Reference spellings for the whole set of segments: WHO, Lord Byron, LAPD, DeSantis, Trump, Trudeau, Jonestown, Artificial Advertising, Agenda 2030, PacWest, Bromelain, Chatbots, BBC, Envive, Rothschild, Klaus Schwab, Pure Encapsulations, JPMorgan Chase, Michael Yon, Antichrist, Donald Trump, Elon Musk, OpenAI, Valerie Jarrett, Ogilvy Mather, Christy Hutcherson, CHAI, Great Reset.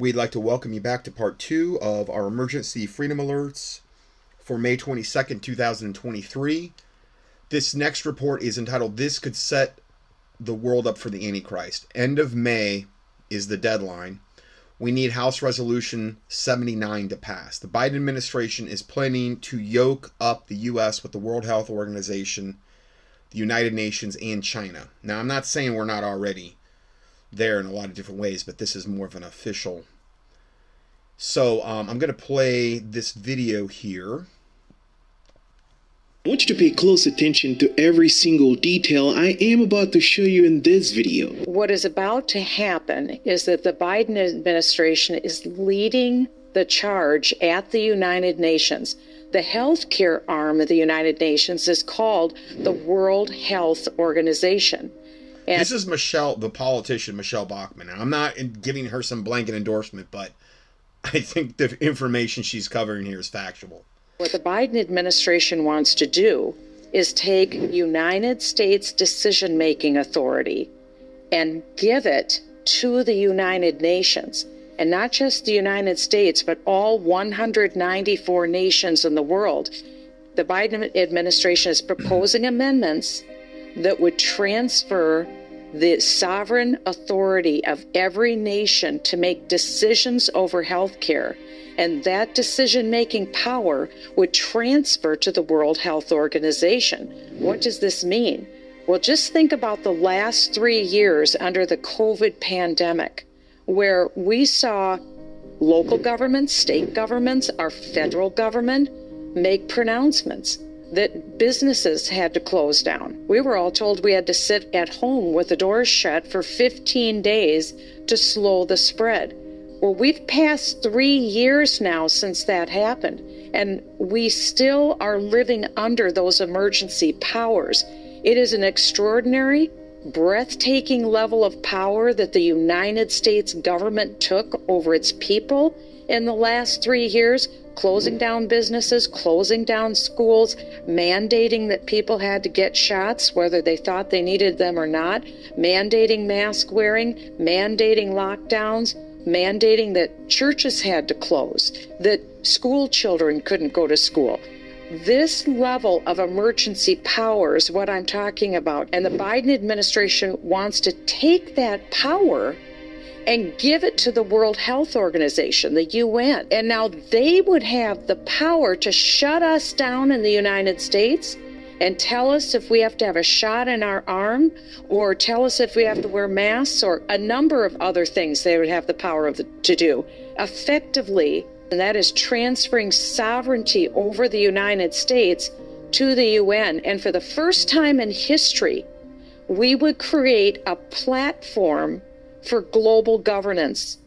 We'd like to welcome you back to part two of our emergency freedom alerts for May 22nd, 2023. This next report is entitled, "This Could Set the World Up for the Antichrist." End of May is the deadline. We need House Resolution 79 to pass. The Biden administration is planning to yoke up the U.S. with the World Health Organization, the United Nations, and China. Now, I'm not saying we're not already there in a lot of different ways, but this is more of an official. So I'm going to play this video here. I want you to pay close attention to every single detail I am about to show you in this video. What is about to happen is that the Biden administration is leading the charge at the United Nations. The healthcare arm of the United Nations is called the World Health Organization. And this is Michelle, the politician, Michelle Bachmann. Now, I'm not giving her some blanket endorsement, but I think the information she's covering here is factual. What the Biden administration wants to do is take United States decision-making authority and give it to the United Nations, and not just the United States, but all 194 nations in the world. The Biden administration is proposing amendments that would transfer the sovereign authority of every nation to make decisions over health care. And that decision-making power would transfer to the World Health Organization. What does this mean? Well, just think about the last 3 years under the COVID pandemic, where we saw local governments, state governments, our federal government make pronouncements that businesses had to close down. We were all told we had to sit at home with the doors shut for 15 days to slow the spread. Well, we've passed 3 years now since that happened, and we still are living under those emergency powers. It is an extraordinary, breathtaking level of power that the United States government took over its people in the last 3 years, closing down businesses, closing down schools, mandating that people had to get shots, whether they thought they needed them or not, mandating mask wearing, mandating lockdowns, mandating that churches had to close, that school children couldn't go to school. This level of emergency power is what I'm talking about. And the Biden administration wants to take that power and give it to the World Health Organization, the UN. And now they would have the power to shut us down in the United States and tell us if we have to have a shot in our arm, or tell us if we have to wear masks, or a number of other things they would have the power of to do effectively. And that is transferring sovereignty over the United States to the UN. And for the first time in history, we would create a platform for global governance.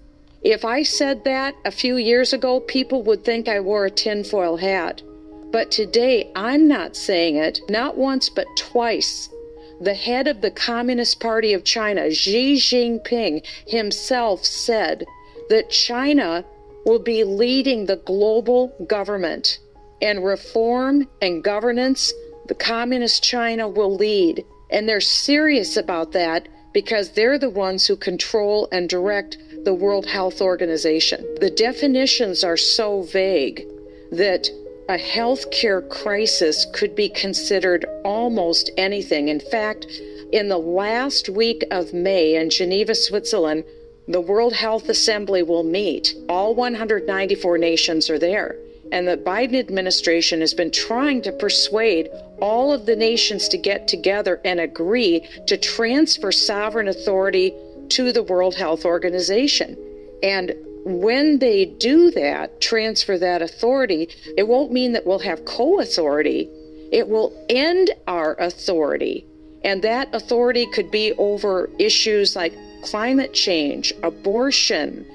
If I said that a few years ago, people would think I wore a tinfoil hat. But today, I'm not saying it, not once, but twice. The head of the Communist Party of China, Xi Jinping, himself said that China will be leading the global government, and reform and governance, the Communist China will lead. And they're serious about that because they're the ones who control and direct the World Health Organization. The definitions are so vague that a healthcare crisis could be considered almost anything. In fact, in the last week of May in Geneva, Switzerland, the World Health Assembly will meet. All 194 nations are there. And the Biden administration has been trying to persuade all of the nations to get together and agree to transfer sovereign authority to the World Health Organization. And when they do that, transfer that authority, it won't mean that we'll have co-authority. It will end our authority. And that authority could be over issues like climate change, abortion,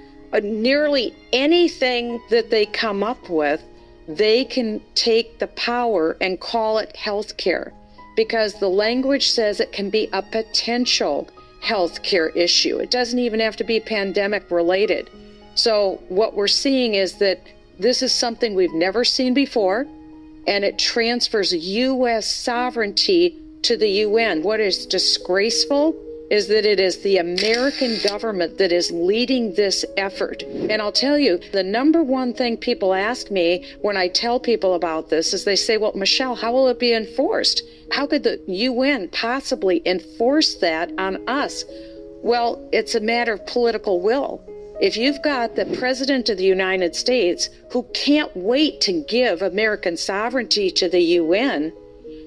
nearly anything that they come up with. They can take the power and call it healthcare, because the language says it can be a potential healthcare issue. It doesn't even have to be pandemic related. So what we're seeing is that this is something we've never seen before, and it transfers U.S. sovereignty to the UN. What is disgraceful is that it is the American government that is leading this effort. And I'll tell you, the number one thing people ask me when I tell people about this is they say, well, Michelle, how will it be enforced? How could the UN possibly enforce that on us? Well, it's a matter of political will. If you've got the President of the United States who can't wait to give American sovereignty to the UN,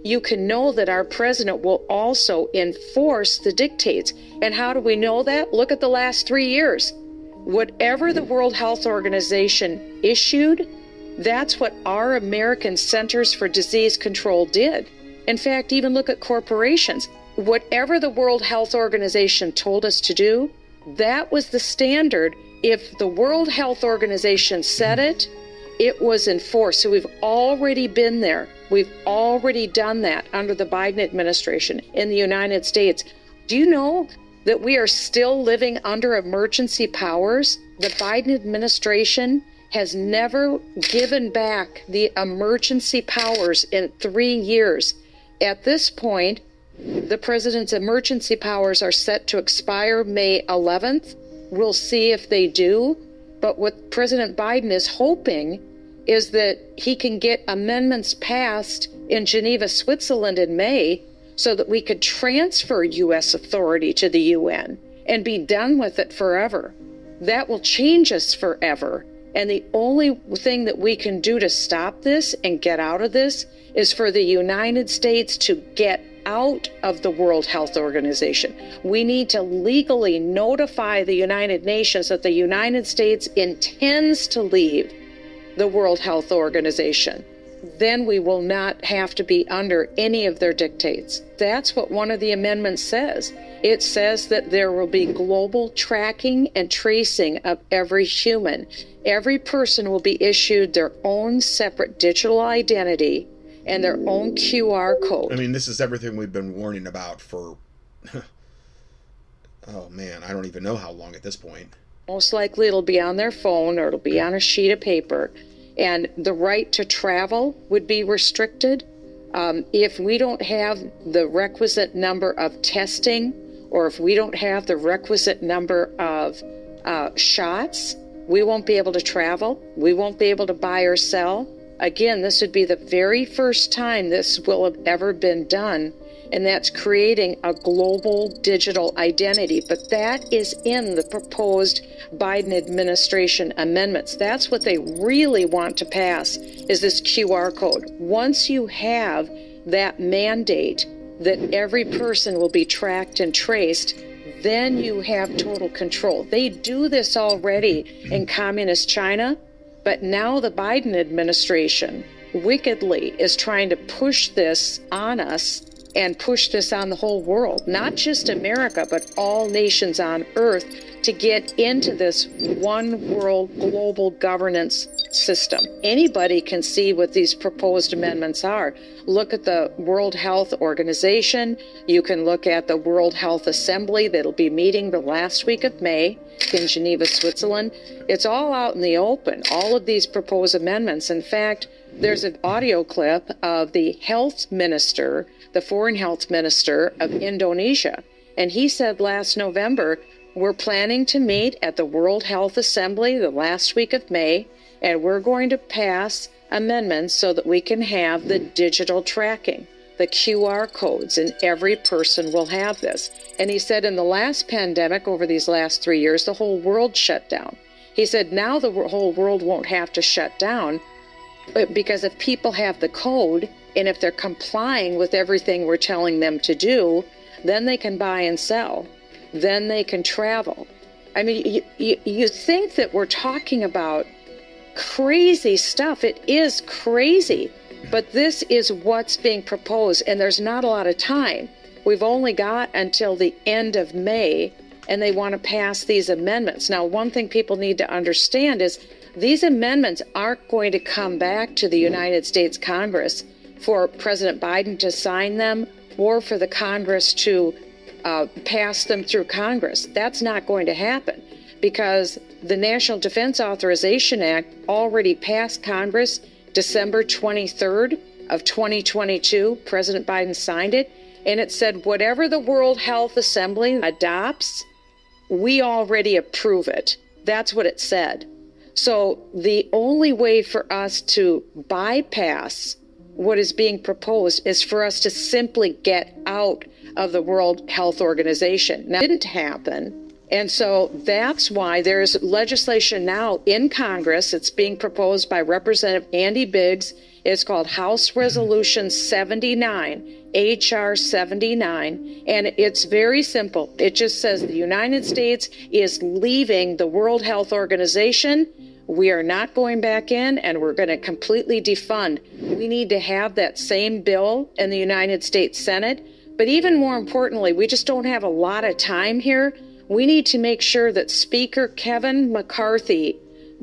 you can know that our president will also enforce the dictates. And how do we know that? Look at the last 3 years. Whatever the World Health Organization issued, that's what our American Centers for Disease Control did. In fact, even look at corporations. Whatever the World Health Organization told us to do, that was the standard. If the World Health Organization said it, it was enforced. So we've already been there. We've already done that under the Biden administration in the United States. Do you know that we are still living under emergency powers? The Biden administration has never given back the emergency powers in 3 years. At this point, the president's emergency powers are set to expire May 11th. We'll see if they do. But what President Biden is hoping is that he can get amendments passed in Geneva, Switzerland in May so that we could transfer U.S. authority to the UN and be done with it forever. That will change us forever. And the only thing that we can do to stop this and get out of this is for the United States to get out of the World Health Organization. We need to legally notify the United Nations that the United States intends to leave the World Health Organization. Then we will not have to be under any of their dictates. That's what one of the amendments says. It says that there will be global tracking and tracing of every human. Every person will be issued their own separate digital identity and their own QR code. I mean, this is everything we've been warning about for, oh man, I don't even know how long at this point. Most likely it'll be on their phone or it'll be on a sheet of paper. And the right to travel would be restricted. If we don't have the requisite number of testing, or if we don't have the requisite number of shots, we won't be able to travel. We won't be able to buy or sell. Again, this would be the very first time this will have ever been done, and that's creating a global digital identity. But that is in the proposed Biden administration amendments. That's what they really want to pass, is this QR code. Once you have that mandate that every person will be tracked and traced, then you have total control. They do this already in communist China, but now the Biden administration wickedly is trying to push this on us and push this on the whole world, not just America, but all nations on earth, to get into this one world global governance system. Anybody can see what these proposed amendments are. Look at the World Health Organization. You can look at the World Health Assembly that'll be meeting the last week of May in Geneva, Switzerland. It's all out in the open, all of these proposed amendments. In fact, there's an audio clip of the health minister, the foreign health minister of Indonesia. And he said last November, we're planning to meet at the World Health Assembly the last week of May, and we're going to pass amendments so that we can have the digital tracking, the QR codes, and every person will have this. And he said in the last pandemic, over these last 3 years, the whole world shut down. He said now the whole world won't have to shut down, because if people have the code and if they're complying with everything we're telling them to do, then they can buy and sell. Then they can travel. I mean, you think that we're talking about crazy stuff. It is crazy, but this is what's being proposed, and there's not a lot of time. We've only got until the end of May, and they want to pass these amendments. Now, one thing people need to understand is these amendments aren't going to come back to the United States Congress for President Biden to sign them or for the Congress to pass them through Congress. That's not going to happen, because the National Defense Authorization Act already passed Congress December 23rd of 2022. President Biden signed it. And it said, whatever the World Health Assembly adopts, we already approve it. That's what it said. So the only way for us to bypass what is being proposed is for us to simply get out of the World Health Organization. Now, it didn't happen. And so that's why there's legislation now in Congress. It's being proposed by Representative Andy Biggs. It's called House Resolution 79. HR 79, and it's very simple. It just says the United States is leaving the World Health Organization. We are not going back in, and we're going to completely defund. We need to have that same bill in the United States Senate. But even more importantly, we just don't have a lot of time here. We need to make sure that Speaker Kevin McCarthy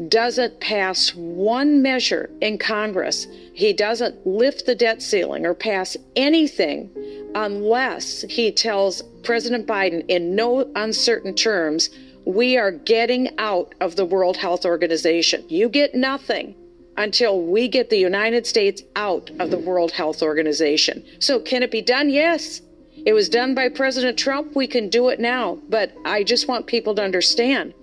doesn't pass one measure in Congress. He doesn't lift the debt ceiling or pass anything unless he tells President Biden in no uncertain terms, we are getting out of the World Health Organization. You get nothing until we get the United States out of the World Health Organization. So can it be done? Yes. It was done by President Trump. We can do it now. But I just want people to understand,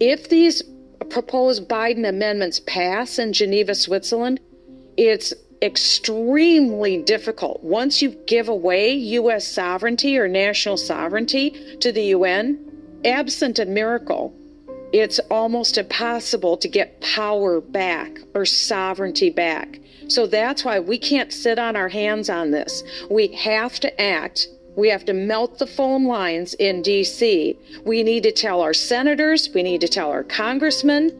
if these proposed Biden amendments pass in Geneva, Switzerland, it's extremely difficult. Once you give away U.S. sovereignty or national sovereignty to the UN, absent a miracle, it's almost impossible to get power back or sovereignty back. So that's why we can't sit on our hands on this. We have to act. We have to melt the phone lines in D.C. We need to tell our senators, we need to tell our congressmen,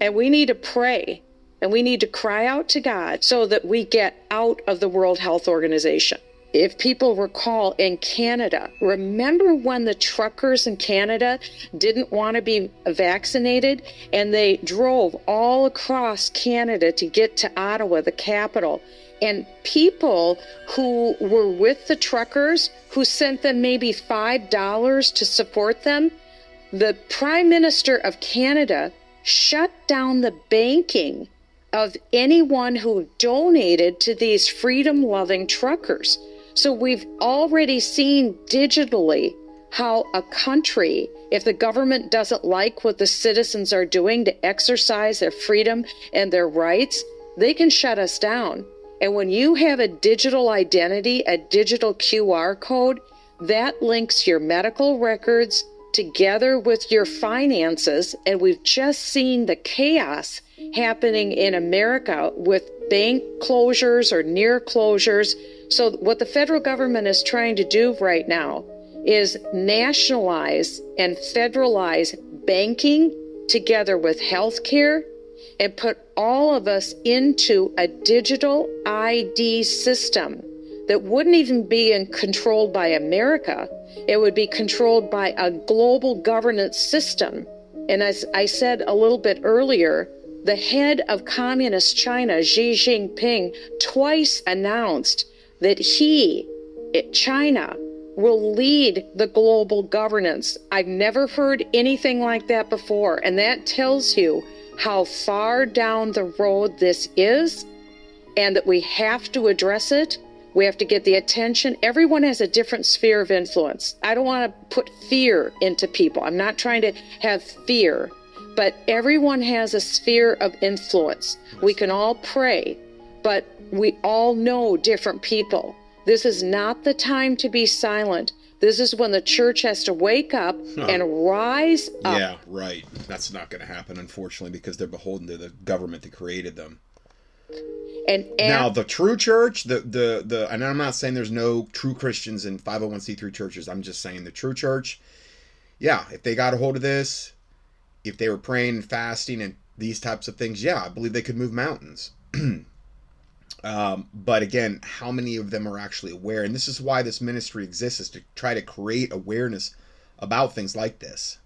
and we need to pray, and we need to cry out to God so that we get out of the World Health Organization. If people recall, in Canada, remember when the truckers in Canada didn't want to be vaccinated and they drove all across Canada to get to Ottawa, the capital? And people who were with the truckers, who sent them maybe $5 to support them, the Prime Minister of Canada shut down the banking of anyone who donated to these freedom-loving truckers. So we've already seen digitally how a country, if the government doesn't like what the citizens are doing to exercise their freedom and their rights, they can shut us down. And when you have a digital identity, a digital QR code, that links your medical records together with your finances. And we've just seen the chaos happening in America with bank closures or near closures. So what the federal government is trying to do right now is nationalize and federalize banking together with healthcare, and put all of us into a digital ID system that wouldn't even be controlled by America. It would be controlled by a global governance system. And as I said a little bit earlier, the head of Communist China, Xi Jinping, twice announced that China, will lead the global governance. I've never heard anything like that before, and that tells you how far down the road this is, and that we have to address it. We have to get the attention. Everyone has a different sphere of influence. I don't want to put fear into people. I'm not trying to have fear, but everyone has a sphere of influence. We can all pray, but we all know different people. This is not the time to be silent. This is when the church has to wake up and rise up. Yeah, right. That's not going to happen, unfortunately, because they're beholden to the government that created them. And now, the true church, the and I'm not saying there's no true Christians in 501c3 churches. I'm just saying the true church, yeah, if they got a hold of this, if they were praying and fasting and these types of things, yeah, I believe they could move mountains. But again, how many of them are actually aware? And this is why this ministry exists, is to try to create awareness about things like this.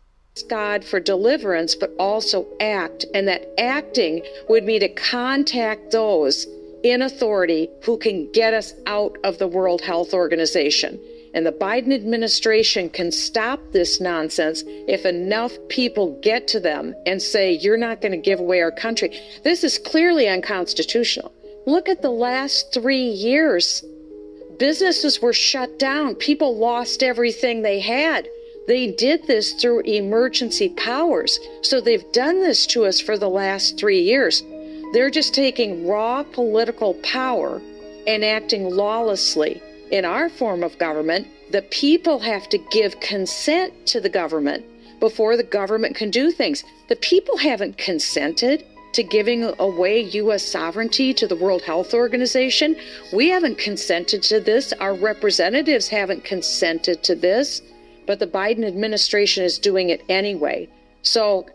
God for deliverance, but also act. And that acting would be to contact those in authority who can get us out of the World Health Organization. And the Biden administration can stop this nonsense if enough people get to them and say, you're not going to give away our country. This is clearly unconstitutional. Look at the last 3 years. Businesses were shut down. People lost everything they had. They did this through emergency powers. So they've done this to us for the last 3 years. They're just taking raw political power and acting lawlessly. In our form of government, the people have to give consent to the government before the government can do things. The people haven't consented to giving away U.S. sovereignty to the World Health Organization. We haven't consented to this. Our representatives haven't consented to this, but the Biden administration is doing it anyway. So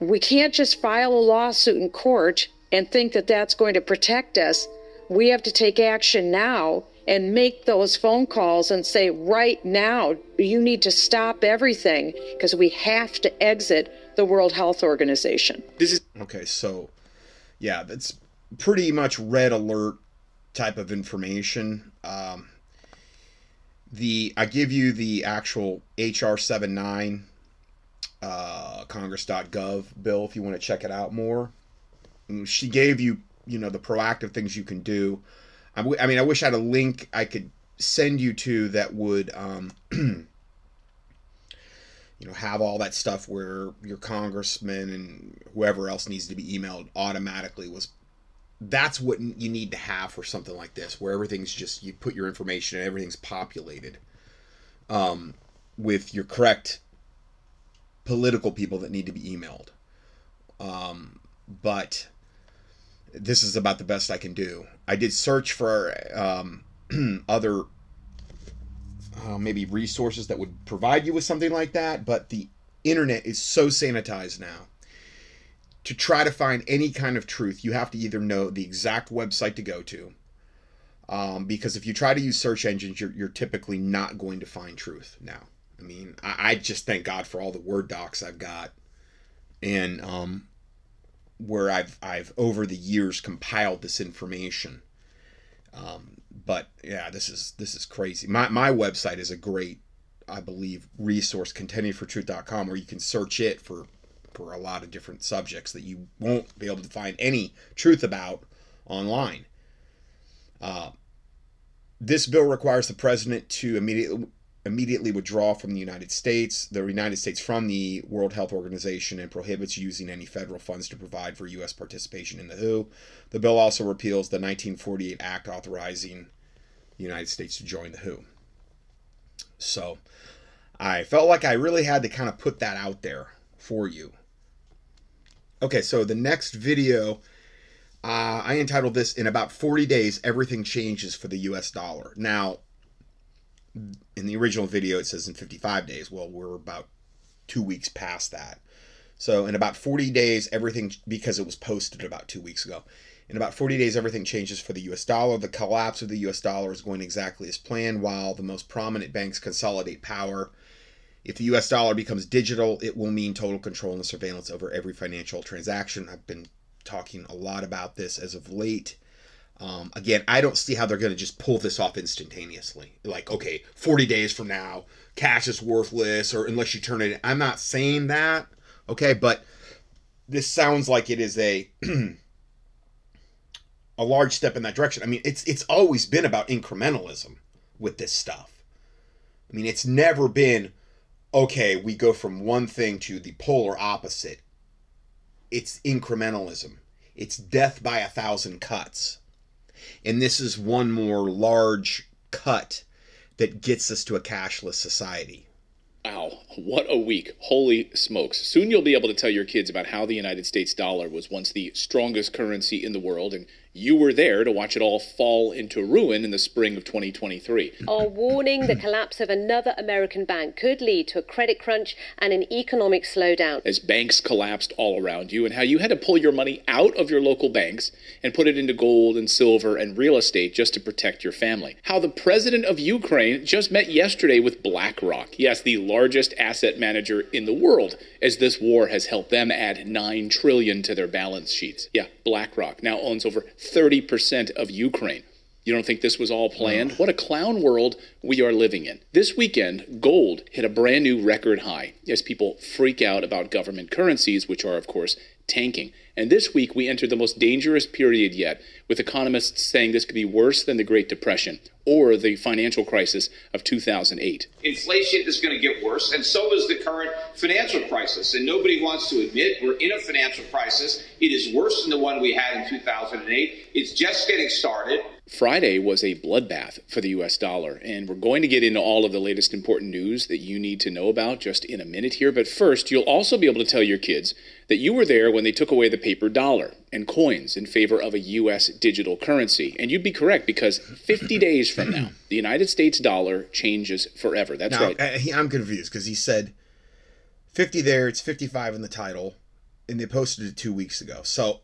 we can't just file a lawsuit in court and think that that's going to protect us. We have to take action now and make those phone calls and say, right now, you need to stop everything because we have to exit the World Health Organization. This is okay. So yeah, that's pretty much red alert type of information. I give you the actual HR 79 congress.gov bill if you want to check it out more. She gave you, you know, the proactive things you can do. I mean, I wish I had a link I could send you to that would you know, have all that stuff where your congressman and whoever else needs to be emailed automatically was. That's what you need to have for something like this, where everything's just, you put your information and everything's populated with your correct political people that need to be emailed. But this is about the best I can do. I did search for other maybe resources that would provide you with something like that, but the internet is so sanitized now. To try to find any kind of truth, you have to either know the exact website to go to, because if you try to use search engines, you're typically not going to find truth now. I mean, I just thank God for all the Word docs I've got, and where I've over the years compiled this information. But yeah, this is crazy. My website is a great, I believe, resource, contendingfortruth.com, where you can search it for a lot of different subjects that you won't be able to find any truth about online. This bill requires the president to immediately withdraw from the United States from the World Health Organization, and prohibits using any federal funds to provide for U.S. participation in the WHO. The bill also repeals the 1948 Act authorizing the United States to join the WHO. So I felt like I really had to kind of put that out there for you. Okay, so the next video, I entitled this, "In About 40 Days, Everything Changes for the U.S. Dollar." Now, in the original video, it says in 55 days. Well, we're about 2 weeks past that. So in about 40 days, everything, because it was posted about 2 weeks ago, in about 40 days, everything changes for the U.S. dollar. The collapse of the U.S. dollar is going exactly as planned, while the most prominent banks consolidate power. If the U.S. dollar becomes digital, it will mean total control and surveillance over every financial transaction. I've been talking a lot about this as of late. Again, I don't see how they're going to just pull this off instantaneously. Like, okay, 40 days from now, cash is worthless, or unless you turn it in. I'm not saying that, okay, but this sounds like it is a large step in that direction. I mean, it's always been about incrementalism with this stuff. I mean, it's never been, okay, we go from one thing to the polar opposite. It's incrementalism. It's death by 1,000 cuts. And this is one more large cut that gets us to a cashless society. Wow, what a week. Holy smokes. Soon you'll be able to tell your kids about how the United States dollar was once the strongest currency in the world, and you were there to watch it all fall into ruin in the spring of 2023. Our warning, the collapse of another American bank could lead to a credit crunch and an economic slowdown. As banks collapsed all around you, and how you had to pull your money out of your local banks and put it into gold and silver and real estate just to protect your family. How the president of Ukraine just met yesterday with BlackRock. Yes, the largest asset manager in the world, as this war has helped them add $9 trillion to their balance sheets. Yeah, BlackRock now owns over 30% of Ukraine. You don't think this was all planned? What a clown world we are living in. This weekend, gold hit a brand new record high as people freak out about government currencies, which are, of course, tanking. And this week, we entered the most dangerous period yet, with economists saying this could be worse than the Great Depression or the financial crisis of 2008. Inflation is going to get worse, and so is the current financial crisis. And nobody wants to admit we're in a financial crisis. It is worse than the one we had in 2008. It's just getting started. Friday was a bloodbath for the U.S. dollar, and we're going to get into all of the latest important news that you need to know about just in a minute here. But first, you'll also be able to tell your kids that you were there when they took away the paper dollar and coins in favor of a U.S. digital currency. And you'd be correct, because 50 days from now, the United States dollar changes forever. That's now, right. I'm confused because he said 50 there, it's 55 in the title, and they posted it 2 weeks ago. So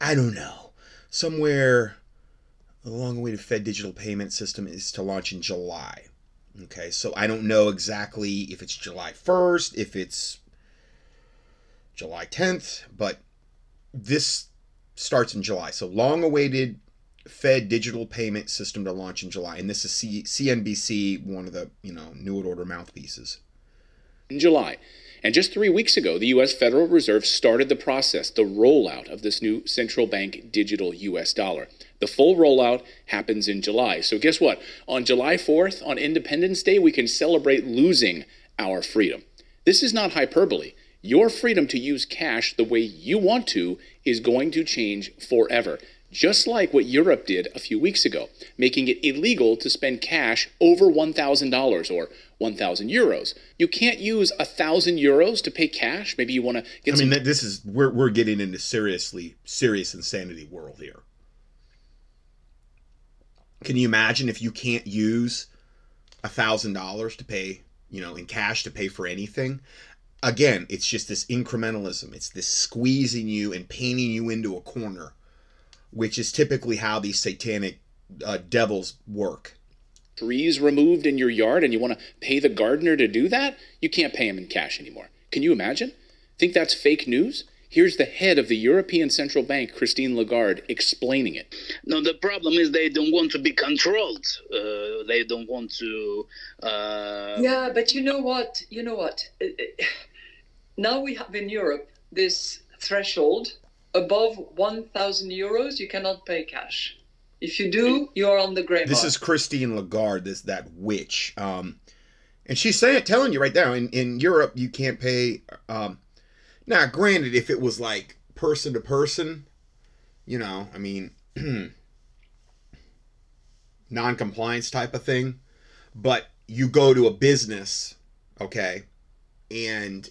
I don't know. Somewhere... the long-awaited Fed digital payment system is to launch in July. Okay, so I don't know exactly if it's July 1st, if it's July 10th, but this starts in July. So long-awaited Fed digital payment system to launch in July. And this is CNBC, one of the, New World Order mouthpieces. In July. And just 3 weeks ago, the U.S. Federal Reserve started the process, the rollout of this new central bank digital U.S. dollar. The full rollout happens in July. So guess what? On July 4th, on Independence Day, we can celebrate losing our freedom. This is not hyperbole. Your freedom to use cash the way you want to is going to change forever, just like what Europe did a few weeks ago, making it illegal to spend cash over $1,000 or 1,000 euros. You can't use 1,000 euros to pay cash. Maybe you want to get some... this is, we're getting into serious insanity world here. Can you imagine if you can't use $1,000 to pay, in cash to pay for anything? Again, it's just this incrementalism. It's this squeezing you and painting you into a corner, which is typically how these satanic devils work. Trees removed in your yard and you want to pay the gardener to do that? You can't pay him in cash anymore. Can you imagine? Think that's fake news? Here's the head of the European Central Bank, Christine Lagarde, explaining it. No, the problem is they don't want to be controlled. They don't want to... Yeah, but you know what? Now we have in Europe this threshold. Above 1,000 euros, you cannot pay cash. If you do, you're on the graveyard. This is Christine Lagarde, that witch. And she's telling you right now, in Europe, you can't pay... Now, granted, if it was like person to person, non-compliance type of thing, but you go to a business, okay, and,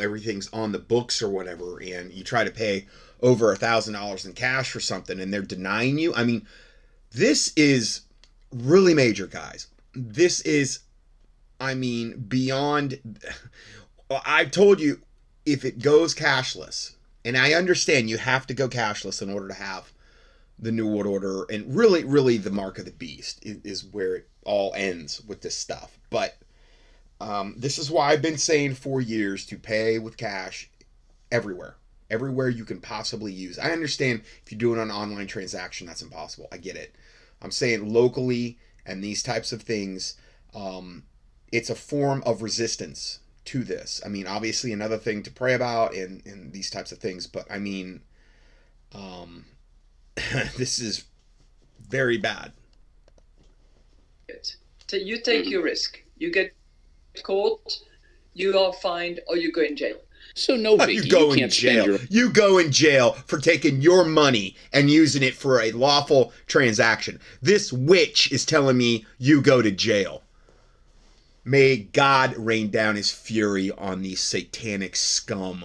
everything's on the books or whatever, and you try to pay over $1,000 in cash for something, and they're denying you. This is really major, guys. This is, beyond, I've told you, if it goes cashless, and I understand you have to go cashless in order to have the New World Order, and really, really the mark of the beast is where it all ends with this stuff. But this is why I've been saying for years to pay with cash everywhere you can possibly use. I understand if you're doing an online transaction, that's impossible. I get it. I'm saying locally and these types of things, it's a form of resistance to this. Obviously another thing to pray about and these types of things, but this is very bad. So you take your risk. You get caught, you are fined, or you go in jail. So no biggie. You go in jail for taking your money and using it for a lawful transaction. This witch is telling me you go to jail. May God rain down his fury on these satanic scum.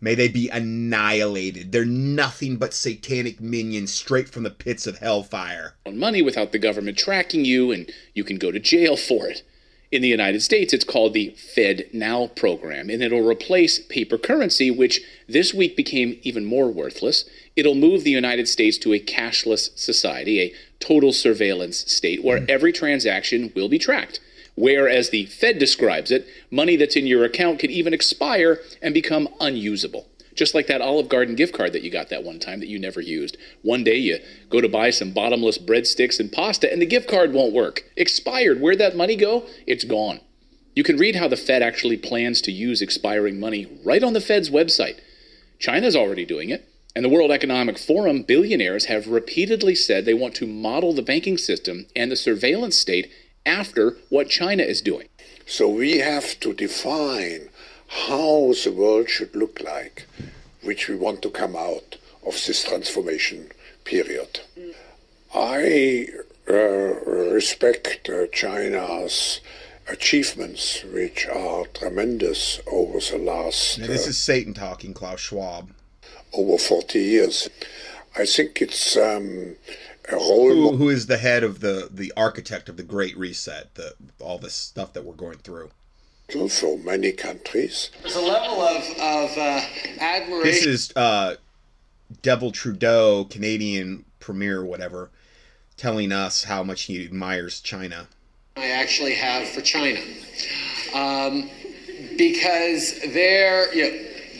May they be annihilated. They're nothing but satanic minions straight from the pits of hellfire. On money without the government tracking you, and you can go to jail for it. In the United States, it's called the Fed Now program, and it'll replace paper currency, which this week became even more worthless. It'll move the United States to a cashless society, a total surveillance state where every transaction will be tracked. Whereas the Fed describes it, money that's in your account could even expire and become unusable. Just like that Olive Garden gift card that you got that one time that you never used. One day you go to buy some bottomless breadsticks and pasta and the gift card won't work. Expired. Where'd that money go? It's gone. You can read how the Fed actually plans to use expiring money right on the Fed's website. China's already doing it. And the World Economic Forum billionaires have repeatedly said they want to model the banking system and the surveillance state after what China is doing. So we have to define how the world should look like, which we want to come out of this transformation period. I respect China's achievements, which are tremendous over the last... Now, this is Satan talking, Klaus Schwab. Over 40 years. I think it's a role... Who is the head of the architect of the Great Reset, all this stuff that we're going through. So many countries. There's a level of admiration. This is Devil Trudeau, Canadian premier, whatever, telling us how much he admires China. I actually have for China. Because their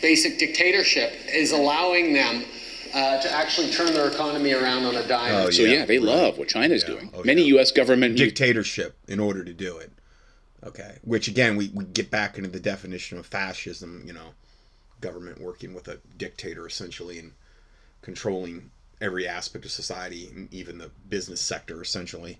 basic dictatorship is allowing them to actually turn their economy around on a dime. Oh, yeah. So yeah, they love what China's doing. Oh, many U.S. government... Dictatorship in order to do it. Okay. Which, again, we get back into the definition of fascism, government working with a dictator, essentially, and controlling every aspect of society, and even the business sector, essentially.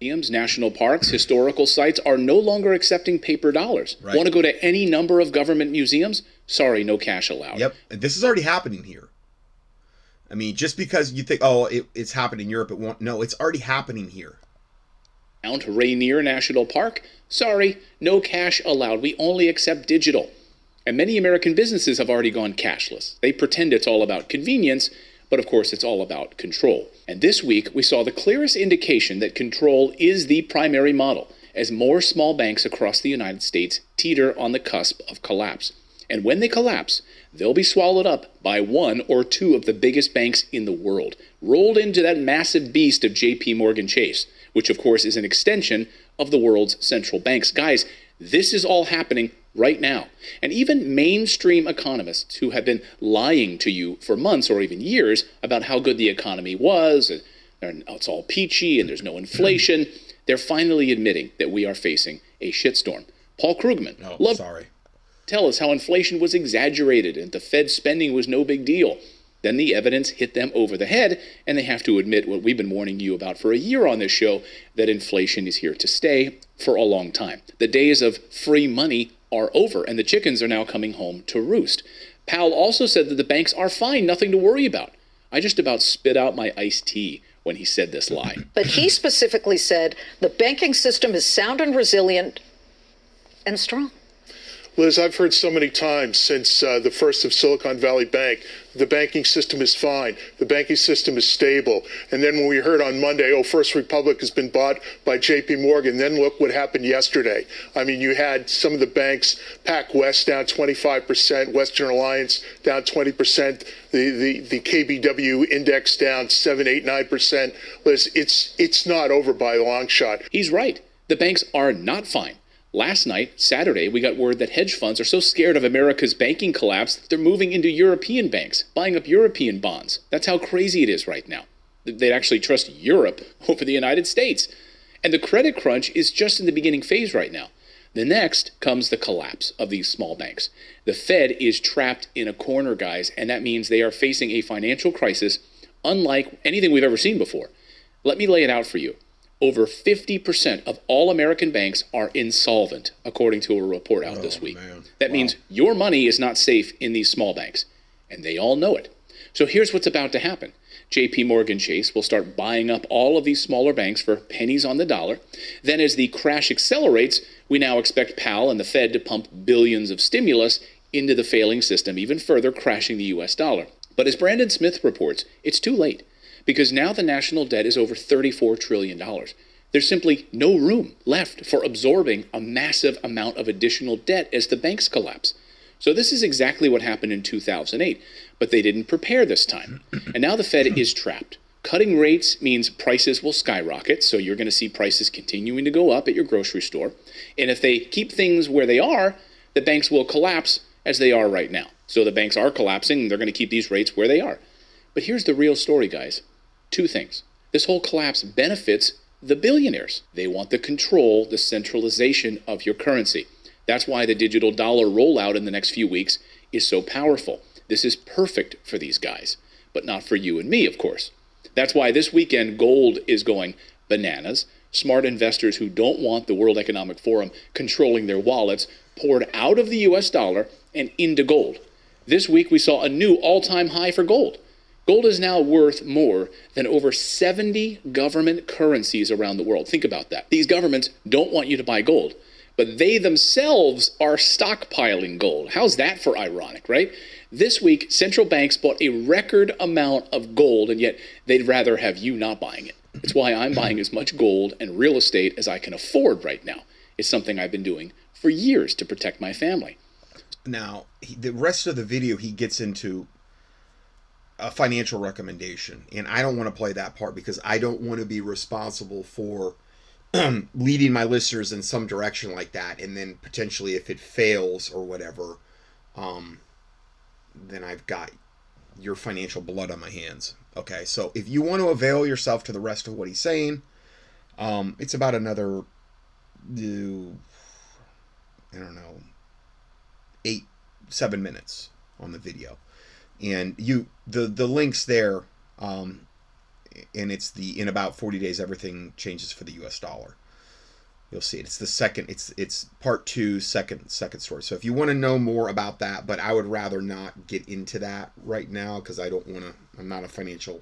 Museums, national parks, historical sites are no longer accepting paper dollars. Right. Want to go to any number of government museums? Sorry, no cash allowed. Yep. This is already happening here. I mean, just because you think, oh, it's happened in Europe, it won't. No, it's already happening here. Mount Rainier National Park? Sorry, no cash allowed. We only accept digital. And many American businesses have already gone cashless. They pretend it's all about convenience, but of course it's all about control. And this week, we saw the clearest indication that control is the primary model, as more small banks across the United States teeter on the cusp of collapse. And when they collapse, they'll be swallowed up by one or two of the biggest banks in the world, rolled into that massive beast of JPMorgan Chase, which of course is an extension of the world's central banks. Guys, this is all happening right now. And even mainstream economists who have been lying to you for months or even years about how good the economy was, and it's all peachy and there's no inflation, they're finally admitting that we are facing a shitstorm. Paul Krugman. Tell us how inflation was exaggerated and the Fed spending was no big deal. Then the evidence hit them over the head, and they have to admit what we've been warning you about for a year on this show, that inflation is here to stay for a long time. The days of free money are over, and the chickens are now coming home to roost. Powell also said that the banks are fine, nothing to worry about. I just about spit out my iced tea when he said this lie. But he specifically said the banking system is sound and resilient and strong. Liz, I've heard so many times since the first of Silicon Valley Bank, the banking system is fine, the banking system is stable. And then when we heard on Monday, oh, First Republic has been bought by JP Morgan, then look what happened yesterday. I mean, you had some of the banks, PacWest down 25%, Western Alliance down 20%, the KBW index down 7, 8, 9%. Liz, it's not over by a long shot. He's right. The banks are not fine. Last night, Saturday, we got word that hedge funds are so scared of America's banking collapse that they're moving into European banks, buying up European bonds. That's how crazy it is right now. They'd actually trust Europe over the United States. And the credit crunch is just in the beginning phase right now. The next comes the collapse of these small banks. The Fed is trapped in a corner, guys, and that means they are facing a financial crisis unlike anything we've ever seen before. Let me lay it out for you. Over 50% of all American banks are insolvent, according to a report out this week. Man. That means your money is not safe in these small banks, and they all know it. So here's what's about to happen. JPMorgan Chase will start buying up all of these smaller banks for pennies on the dollar. Then as the crash accelerates, we now expect Powell and the Fed to pump billions of stimulus into the failing system, even further crashing the U.S. dollar. But as Brandon Smith reports, it's too late. Because now the national debt is over $34 trillion. There's simply no room left for absorbing a massive amount of additional debt as the banks collapse. So this is exactly what happened in 2008, but they didn't prepare this time. And now the Fed is trapped. Cutting rates means prices will skyrocket, so you're going to see prices continuing to go up at your grocery store. And if they keep things where they are, the banks will collapse as they are right now. So the banks are collapsing, and they're going to keep these rates where they are. But here's the real story, guys. Two things. This whole collapse benefits the billionaires. They want the control, the centralization of your currency. That's why the digital dollar rollout in the next few weeks is so powerful. This is perfect for these guys, but not for you and me, of course. That's why this weekend gold is going bananas. Smart investors who don't want the World Economic Forum controlling their wallets poured out of the U.S. dollar and into gold. This week we saw a new all-time high for gold. Gold is now worth more than over 70 government currencies around the world. Think about that. These governments don't want you to buy gold, but they themselves are stockpiling gold. How's that for ironic, right? This week, central banks bought a record amount of gold, and yet they'd rather have you not buying it. It's why I'm buying as much gold and real estate as I can afford right now. It's something I've been doing for years to protect my family. Now, the rest of the video, he gets into a financial recommendation, and I don't want to play that part because I don't want to be responsible for leading my listeners in some direction like that, and then potentially if it fails or whatever, then I've got your financial blood on my hands. Okay, so if you want to avail yourself to the rest of what he's saying, it's about another, I don't know, 8-7 minutes on the video. And the link's there, and it's the in about 40 days everything changes for the U.S. dollar. You'll see it. It's the second. It's part two, second story. So if you want to know more about that, but I would rather not get into that right now because I don't want to. I'm not a financial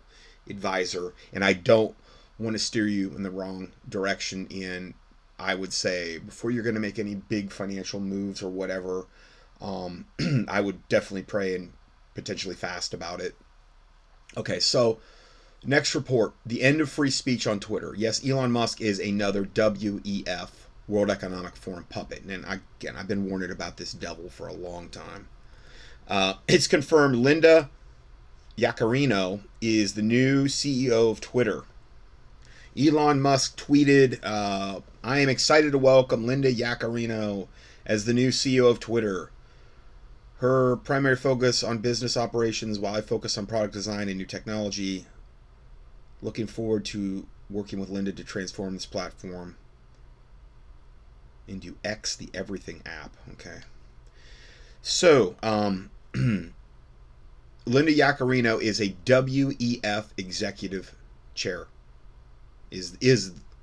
advisor, and I don't want to steer you in the wrong direction. And I would say before you're going to make any big financial moves or whatever, I would definitely pray and potentially fast about it. Okay, so next report, the end of free speech on Twitter. Yes, Elon Musk is another WEF, World Economic Forum puppet. And again, I've been warned about this devil for a long time. It's confirmed Linda Yaccarino is the new CEO of Twitter. Elon Musk tweeted, I am excited to welcome Linda Yaccarino as the new CEO of Twitter. Her primary focus on business operations while I focus on product design and new technology. Looking forward to working with Linda to transform this platform into X, the Everything app. Okay. So, Linda Yaccarino is a WEF executive chair. Is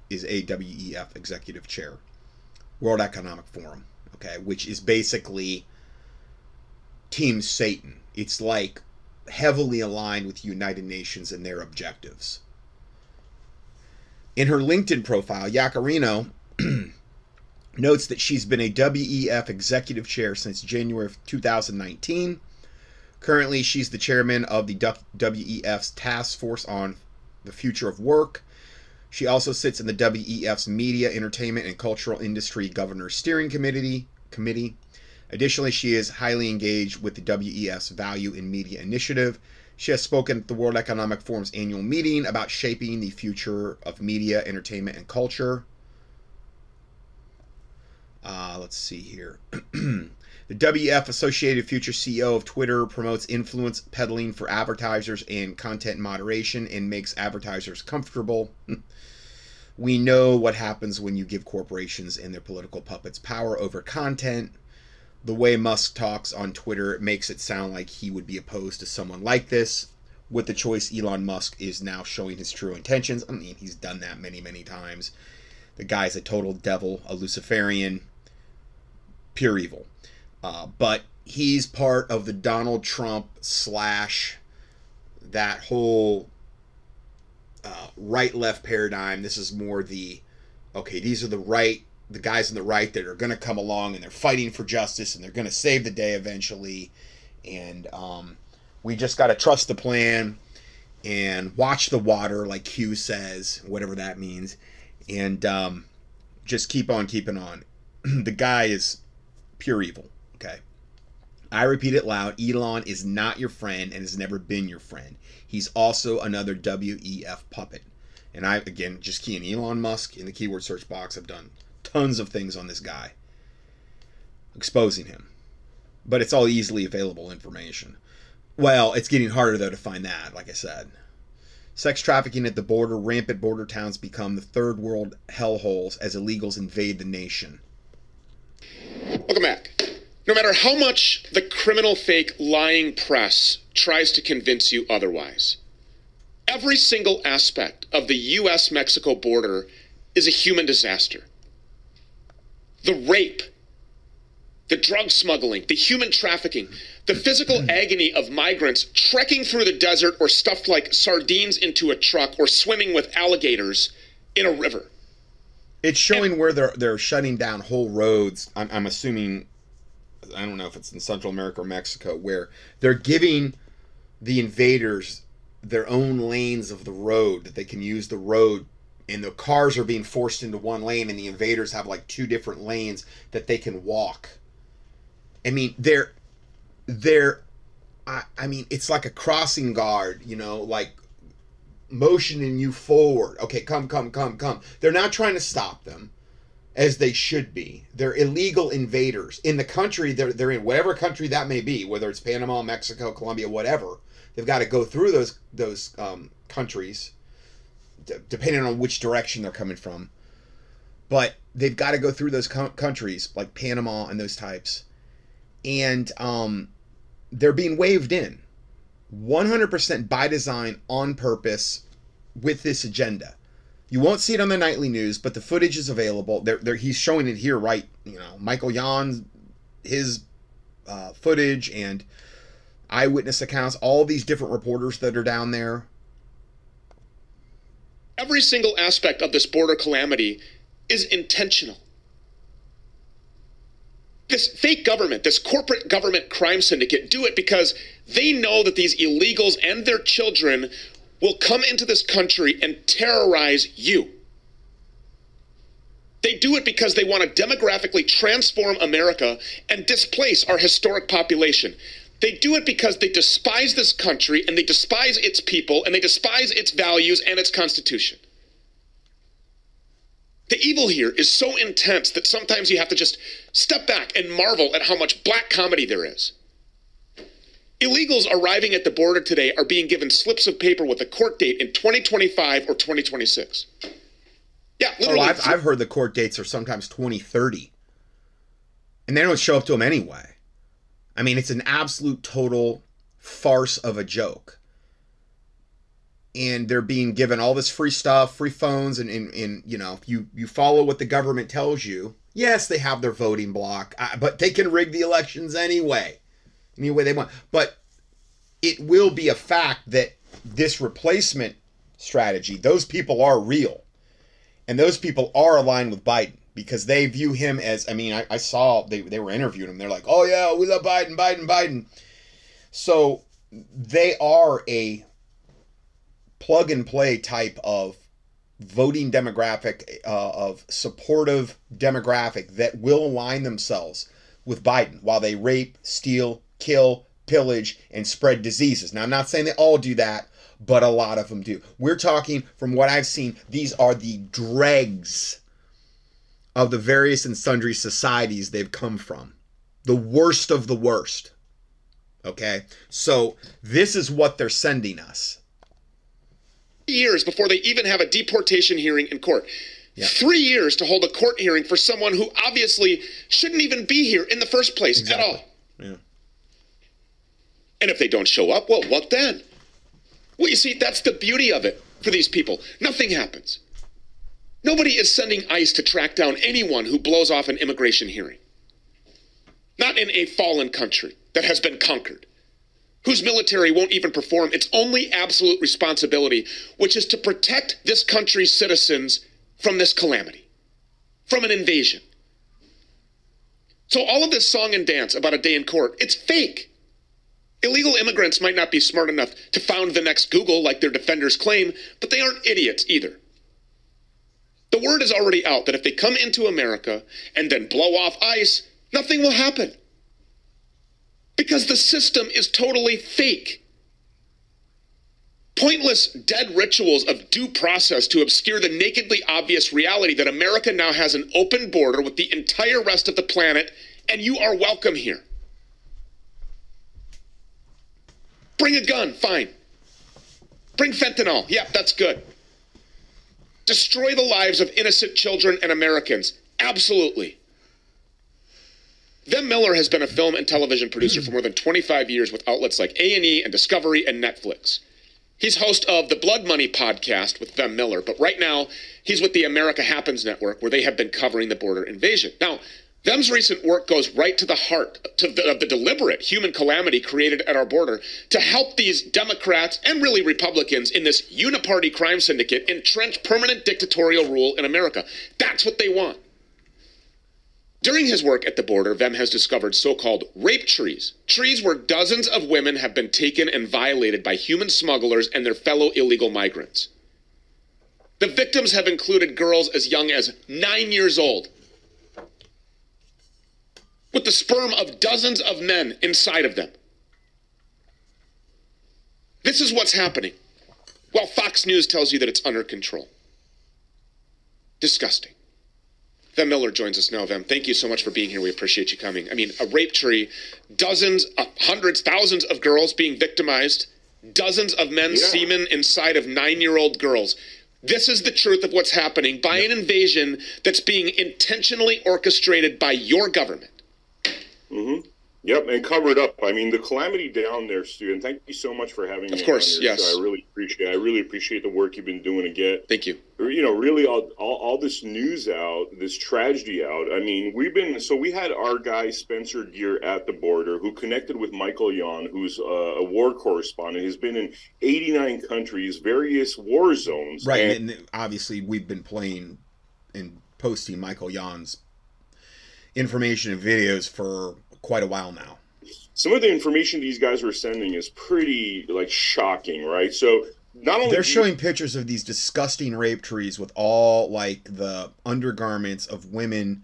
a WEF executive chair. World Economic Forum. Okay, which is basically Team Satan. It's like heavily aligned with United Nations and their objectives. In her LinkedIn profile, Yaccarino notes that she's been a WEF executive chair since January of 2019. Currently, she's the chairman of the WEF's Task Force on the Future of Work. She also sits in the WEF's Media, Entertainment, and Cultural Industry Governor's Steering Committee. Additionally, she is highly engaged with the WEF's Value in Media initiative. She has spoken at the World Economic Forum's annual meeting about shaping the future of media, entertainment, and culture. Let's see here. The WEF Associated Future CEO of Twitter promotes influence peddling for advertisers and content moderation and makes advertisers comfortable. We know what happens when you give corporations and their political puppets power over content. The way Musk talks on Twitter makes it sound like he would be opposed to someone like this. With the choice, Elon Musk is now showing his true intentions. I mean, he's done that many, many times. The guy's a total devil, a Luciferian, pure evil. But he's part of the Donald Trump / that whole right-left paradigm. This is more the, okay, these are the right, the guys on the right that are going to come along and they're fighting for justice and they're going to save the day eventually. And we just got to trust the plan and watch the water, like Q says, whatever that means. And just keep on keeping on. The guy is pure evil. Okay. I repeat it loud. Elon is not your friend and has never been your friend. He's also another WEF puppet. And I, again, just key in Elon Musk in the keyword search box. I've done tons of things on this guy, exposing him, but it's all easily available information. Well, it's getting harder though to find that, like I said. Sex trafficking at the border, rampant border towns become the third world hellholes as illegals invade the nation. Welcome back. No matter how much the criminal, fake, lying press tries to convince you otherwise, every single aspect of the U.S.-Mexico border is a human disaster. The rape, the drug smuggling, the human trafficking, the physical agony of migrants trekking through the desert or stuffed like sardines into a truck or swimming with alligators in a river. It's showing where they're shutting down whole roads. I'm assuming, I don't know if it's in Central America or Mexico, where they're giving the invaders their own lanes of the road that they can use the road, and the cars are being forced into one lane, and the invaders have like two different lanes that they can walk. I mean, I mean, it's like a crossing guard, you know, like motioning you forward. Okay, come. They're not trying to stop them, as they should be. They're illegal invaders in the country they're in, whatever country that may be, whether it's Panama, Mexico, Colombia, whatever. They've got to go through those countries, depending on which direction they're coming from. But they've got to go through those countries like Panama and those types. And they're being waved in 100% by design, on purpose, with this agenda. You won't see it on the nightly news, but the footage is available. He's showing it here, right? You know, Michael Yon, his footage and eyewitness accounts, all these different reporters that are down there. Every single aspect of this border calamity is intentional. This fake government, this corporate government crime syndicate, do it because they know that these illegals and their children will come into this country and terrorize you. They do it because they want to demographically transform America and displace our historic population. They do it because they despise this country, and they despise its people, and they despise its values and its Constitution. The evil here is so intense that sometimes you have to just step back and marvel at how much black comedy there is. Illegals arriving at the border today are being given slips of paper with a court date in 2025 or 2026. Yeah, literally. Oh, I've heard the court dates are sometimes 2030. And they don't show up to them anyway. I mean, it's an absolute total farce of a joke. And they're being given all this free stuff, free phones, and you know, you follow what the government tells you. Yes, they have their voting block, but they can rig the elections anyway, any way they want. But it will be a fact that this replacement strategy, those people are real. And those people are aligned with Biden, because they view him as, I mean, I saw they were interviewing him. They're like, oh yeah, we love Biden. So they are a plug and play type of voting demographic, of supportive demographic that will align themselves with Biden while they rape, steal, kill, pillage, and spread diseases. Now, I'm not saying they all do that, but a lot of them do. We're talking, from what I've seen, these are the dregs of the various and sundry societies they've come from. The worst of the worst. Okay? So this is what they're sending us. Years before they even have a deportation hearing in court. Yeah. 3 years to hold a court hearing for someone who obviously shouldn't even be here in the first place. Exactly. At all. Yeah. And if they don't show up, well, what then? Well, you see, that's the beauty of it for these people. Nothing happens. Nobody is sending ICE to track down anyone who blows off an immigration hearing. Not in a fallen country that has been conquered, whose military won't even perform its only absolute responsibility, which is to protect this country's citizens from this calamity, from an invasion. So all of this song and dance about a day in court, it's fake. Illegal immigrants might not be smart enough to found the next Google like their defenders claim, but they aren't idiots either. The word is already out that if they come into America and then blow off ICE, nothing will happen. Because the system is totally fake. Pointless, dead rituals of due process to obscure the nakedly obvious reality that America now has an open border with the entire rest of the planet, and you are welcome here. Bring a gun, fine. Bring fentanyl, yeah, that's good. Destroy the lives of innocent children and Americans, absolutely. Vem Miller has been a film and television producer for more than 25 years with outlets like A&E and Discovery and Netflix. He's host of the Blood Money podcast with Vem Miller, but right now he's with the America Happens Network, where they have been covering the border invasion. Now, Vem's recent work goes right to the heart of the deliberate human calamity created at our border to help these Democrats and really Republicans in this uniparty crime syndicate entrench permanent dictatorial rule in America. That's what they want. During his work at the border, Vem has discovered so-called rape trees, trees where dozens of women have been taken and violated by human smugglers and their fellow illegal migrants. The victims have included girls as young as 9 years old, with the sperm of dozens of men inside of them. This is what's happening, while Fox News tells you that it's under control. Disgusting. Vem Miller joins us now. Vem, thank you so much for being here. We appreciate you coming. I mean, a rape tree, dozens, hundreds, thousands of girls being victimized, dozens of men's semen inside of 9-year-old girls. This is the truth of what's happening by an invasion that's being intentionally orchestrated by your government. Mm-hmm. Yep, and covered up. I mean, the calamity down there, Stu, and thank you so much for having me. Of course, yes. So I really appreciate the work you've been doing to get. Thank you. You know, really all this news out, this tragedy out. I mean, we had our guy Spencer Gear at the border, who connected with Michael Yon, who's a war correspondent. He's been in 89 countries, various war zones. Right, and obviously we've been playing and posting Michael Yon's information and videos for quite a while now. Some of the information these guys were sending is pretty shocking, right? So not only they're showing pictures of these disgusting rape trees with all the undergarments of women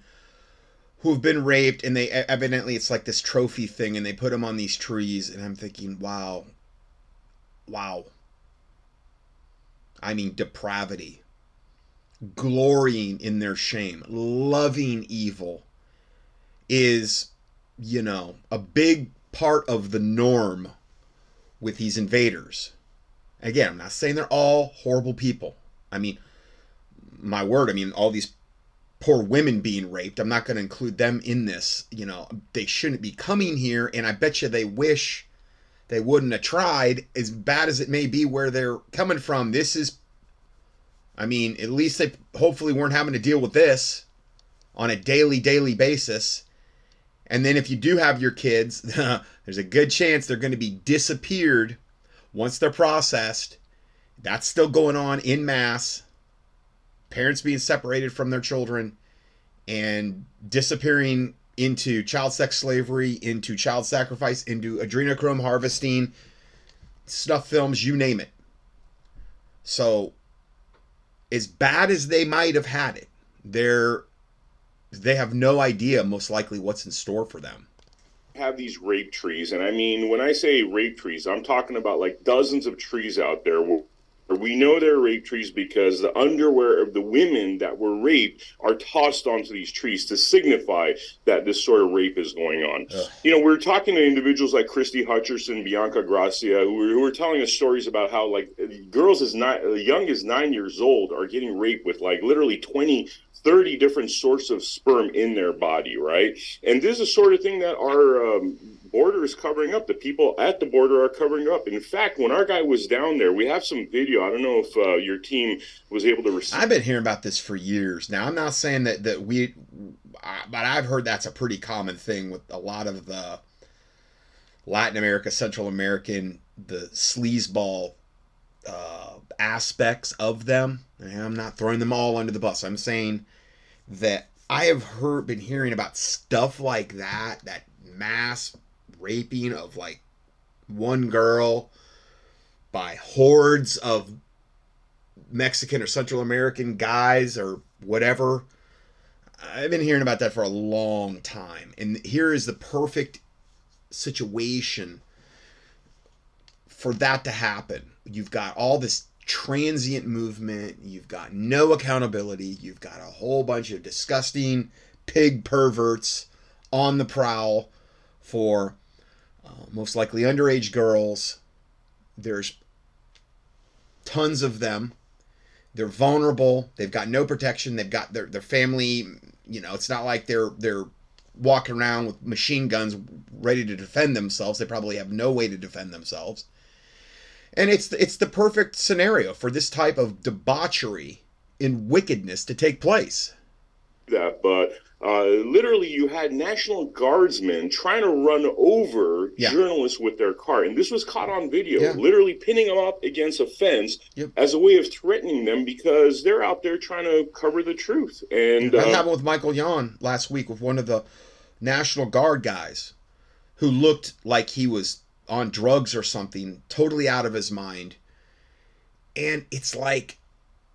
who've been raped, and they evidently it's like this trophy thing, and they put them on these trees, and I'm thinking, wow. I mean, depravity, glorying in their shame, loving evil is a big part of the norm with these invaders. Again, I'm not saying they're all horrible people. I mean, my word, I mean, all these poor women being raped, I'm not going to include them in this. They shouldn't be coming here, and I bet you they wish they wouldn't have tried, as bad as it may be where they're coming from. This is, I mean, at least they hopefully weren't having to deal with this on a daily basis. And then if you do have your kids, there's a good chance they're going to be disappeared once they're processed. That's still going on en masse. Parents being separated from their children and disappearing into child sex slavery, into child sacrifice, into adrenochrome harvesting, snuff films, you name it. So as bad as they might have had it, they have no idea, most likely, what's in store for them. Have these rape trees, and I mean, when I say rape trees, I'm talking about dozens of trees out there. We know they're rape trees because the underwear of the women that were raped are tossed onto these trees to signify that this sort of rape is going on. We're talking to individuals like Christy Hutcherson, Bianca Gracia, who were telling us stories about how girls as young as 9 years old are getting raped with literally 20-30 different sorts of sperm in their body, right? And this is the sort of thing that our border is covering up. The people at the border are covering up. In fact, when our guy was down there, we have some video. I don't know if your team was able to receive. I've been hearing about this for years. Now, I'm not saying but I've heard that's a pretty common thing with a lot of the Latin America, Central American, the sleazeball aspects of them. And I'm not throwing them all under the bus. I'm saying that I have been hearing about stuff like that mass raping of one girl by hordes of Mexican or Central American guys or whatever. I've been hearing about that for a long time. And here is the perfect situation for that to happen. You've got all this transient movement. You've got no accountability. You've got a whole bunch of disgusting pig perverts on the prowl for most likely underage girls. There's tons of them. They're vulnerable. They've got no protection. They've got their family. It's not like they're walking around with machine guns ready to defend themselves. They probably have no way to defend themselves. And it's the perfect scenario for this type of debauchery and wickedness to take place. That, but literally you had National Guardsmen trying to run over journalists with their car. And this was caught on video, literally pinning them up against a fence as a way of threatening them because they're out there trying to cover the truth. And that happened with Michael Yon last week with one of the National Guard guys who looked like he was on drugs or something, totally out of his mind. And it's like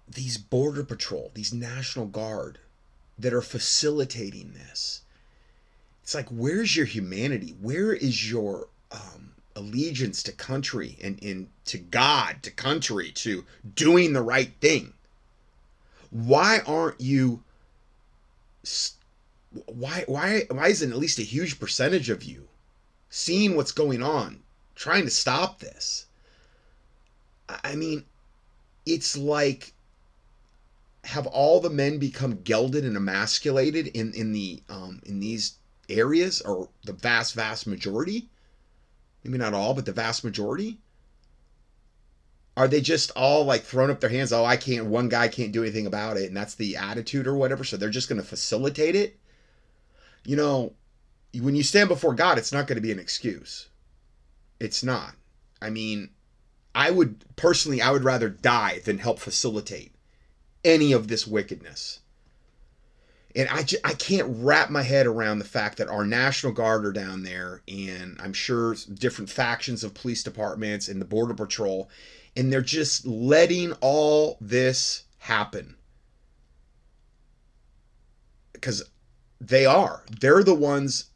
these Border Patrol, these National Guard that are facilitating this. It's like, where's your humanity? Where is your allegiance to country and to God, to country, to doing the right thing? Why aren't you, why isn't at least a huge percentage of you seeing what's going on, trying to stop this? I mean, it's like, have all the men become gelded and emasculated in these areas, or the vast majority? Maybe not all, but the vast majority? Are they just all like throwing up their hands? Oh, I can't, one guy can't do anything about it. And that's the attitude or whatever. So they're just going to facilitate it. You know, when you stand before God, it's not going to be an excuse. It's not. I mean, I would personally, I would rather die than help facilitate any of this wickedness. And I can't wrap my head around the fact that our National Guard are down there, and I'm sure different factions of police departments and the Border Patrol, and they're just letting all this happen. Because they are. They're the ones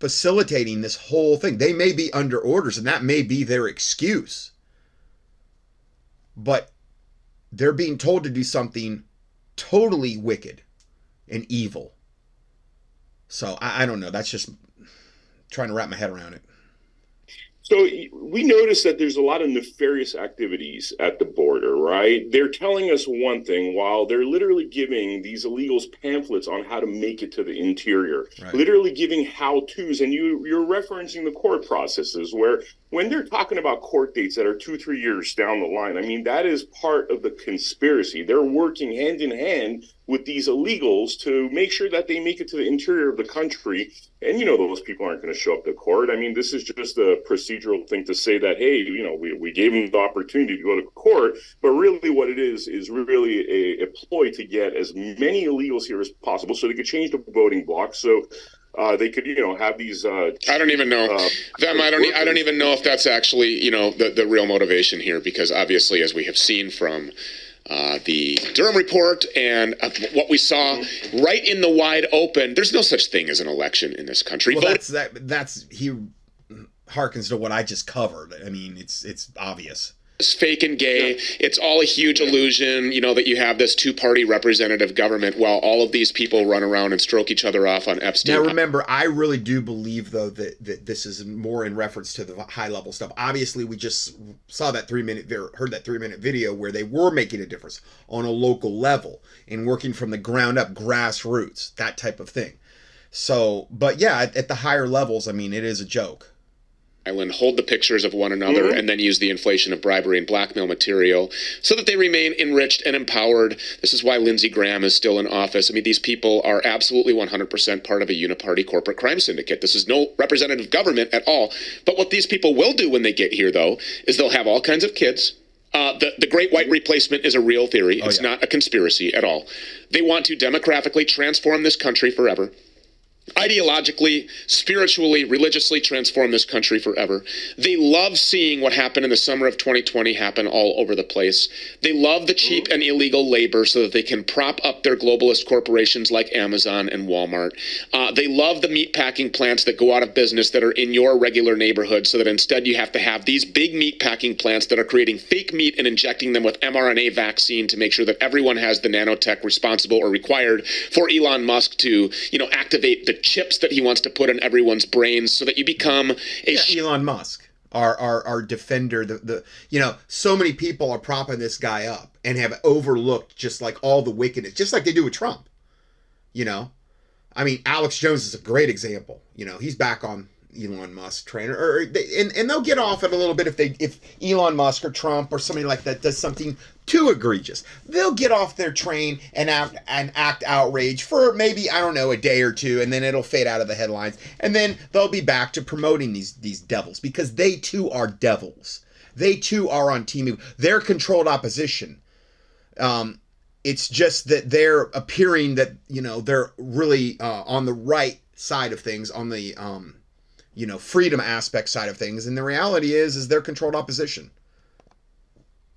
facilitating this whole thing. They may be under orders, and that may be their excuse. But they're being told to do something totally wicked and evil. So I don't know. That's just trying to wrap my head around it. So we notice that there's a lot of nefarious activities at the border, right? They're telling us one thing while they're literally giving these illegals pamphlets on how to make it to the interior, right. Literally giving how-tos. And you're referencing the court processes where when they're talking about court dates that are 2-3 years down the line, I mean, that is part of the conspiracy. They're working hand-in-hand with these illegals to make sure that they make it to the interior of the country. And, you know, those people aren't going to show up to court. I mean, this is just a procedural thing to say that, hey, you know, we gave them the opportunity to go to court. But really what it is really a ploy to get as many illegals here as possible so they could change the voting block. So they could, you know, have these. I don't even know. Them. I don't even know if that's actually, you know, the real motivation here, because obviously, as we have seen from the Durham report and what we saw right in the wide open, there's no such thing as an election in this country. Well, that's he harkens to what I just covered. I mean, it's obvious. It's fake and gay. Yeah. It's all a huge illusion, you know, that you have this two-party representative government while all of these people run around and stroke each other off on Epstein. Now, remember, I really do believe, though, that this is more in reference to the high-level stuff. Obviously, we just saw that heard that three-minute video where they were making a difference on a local level and working from the ground up, grassroots, that type of thing. So, but yeah, at the higher levels, I mean, it is a joke. Island hold the pictures of one another and then use the inflation of bribery and blackmail material so that they remain enriched and empowered. This is why Lindsey Graham is still in office. I mean, these people are absolutely 100% part of a uniparty corporate crime syndicate. This is no representative government at all. But what these people will do when they get here, though, is they'll have all kinds of kids. The great white replacement is a real theory. It's not a conspiracy at all. They want to demographically transform this country forever. Ideologically, spiritually, religiously transform this country forever. They love seeing what happened in the summer of 2020 happen all over the place. They love the cheap and illegal labor so that they can prop up their globalist corporations like Amazon and Walmart. They love the meatpacking plants that go out of business that are in your regular neighborhood so that instead you have to have these big meatpacking plants that are creating fake meat and injecting them with mRNA vaccine to make sure that everyone has the nanotech responsible or required for Elon Musk to, you know, activate the chips that he wants to put in everyone's brains so that you become a Elon Musk, our defender, the you know, so many people are propping this guy up and have overlooked just like all the wickedness, just like they do with Trump. You know, I mean, Alex Jones is a great example. You know, he's back on Elon Musk trainer, and they'll get off it a little bit if Elon Musk or Trump or somebody like that does something too egregious. They'll get off their train and act outrage for maybe, I don't know, a day or two, and then it'll fade out of the headlines, and then they'll be back to promoting these devils, because they too are devils. They too are on team. They're controlled opposition. It's just that they're appearing that, you know, they're really on the right side of things, on the you know, freedom aspect side of things. And the reality is they're controlled opposition.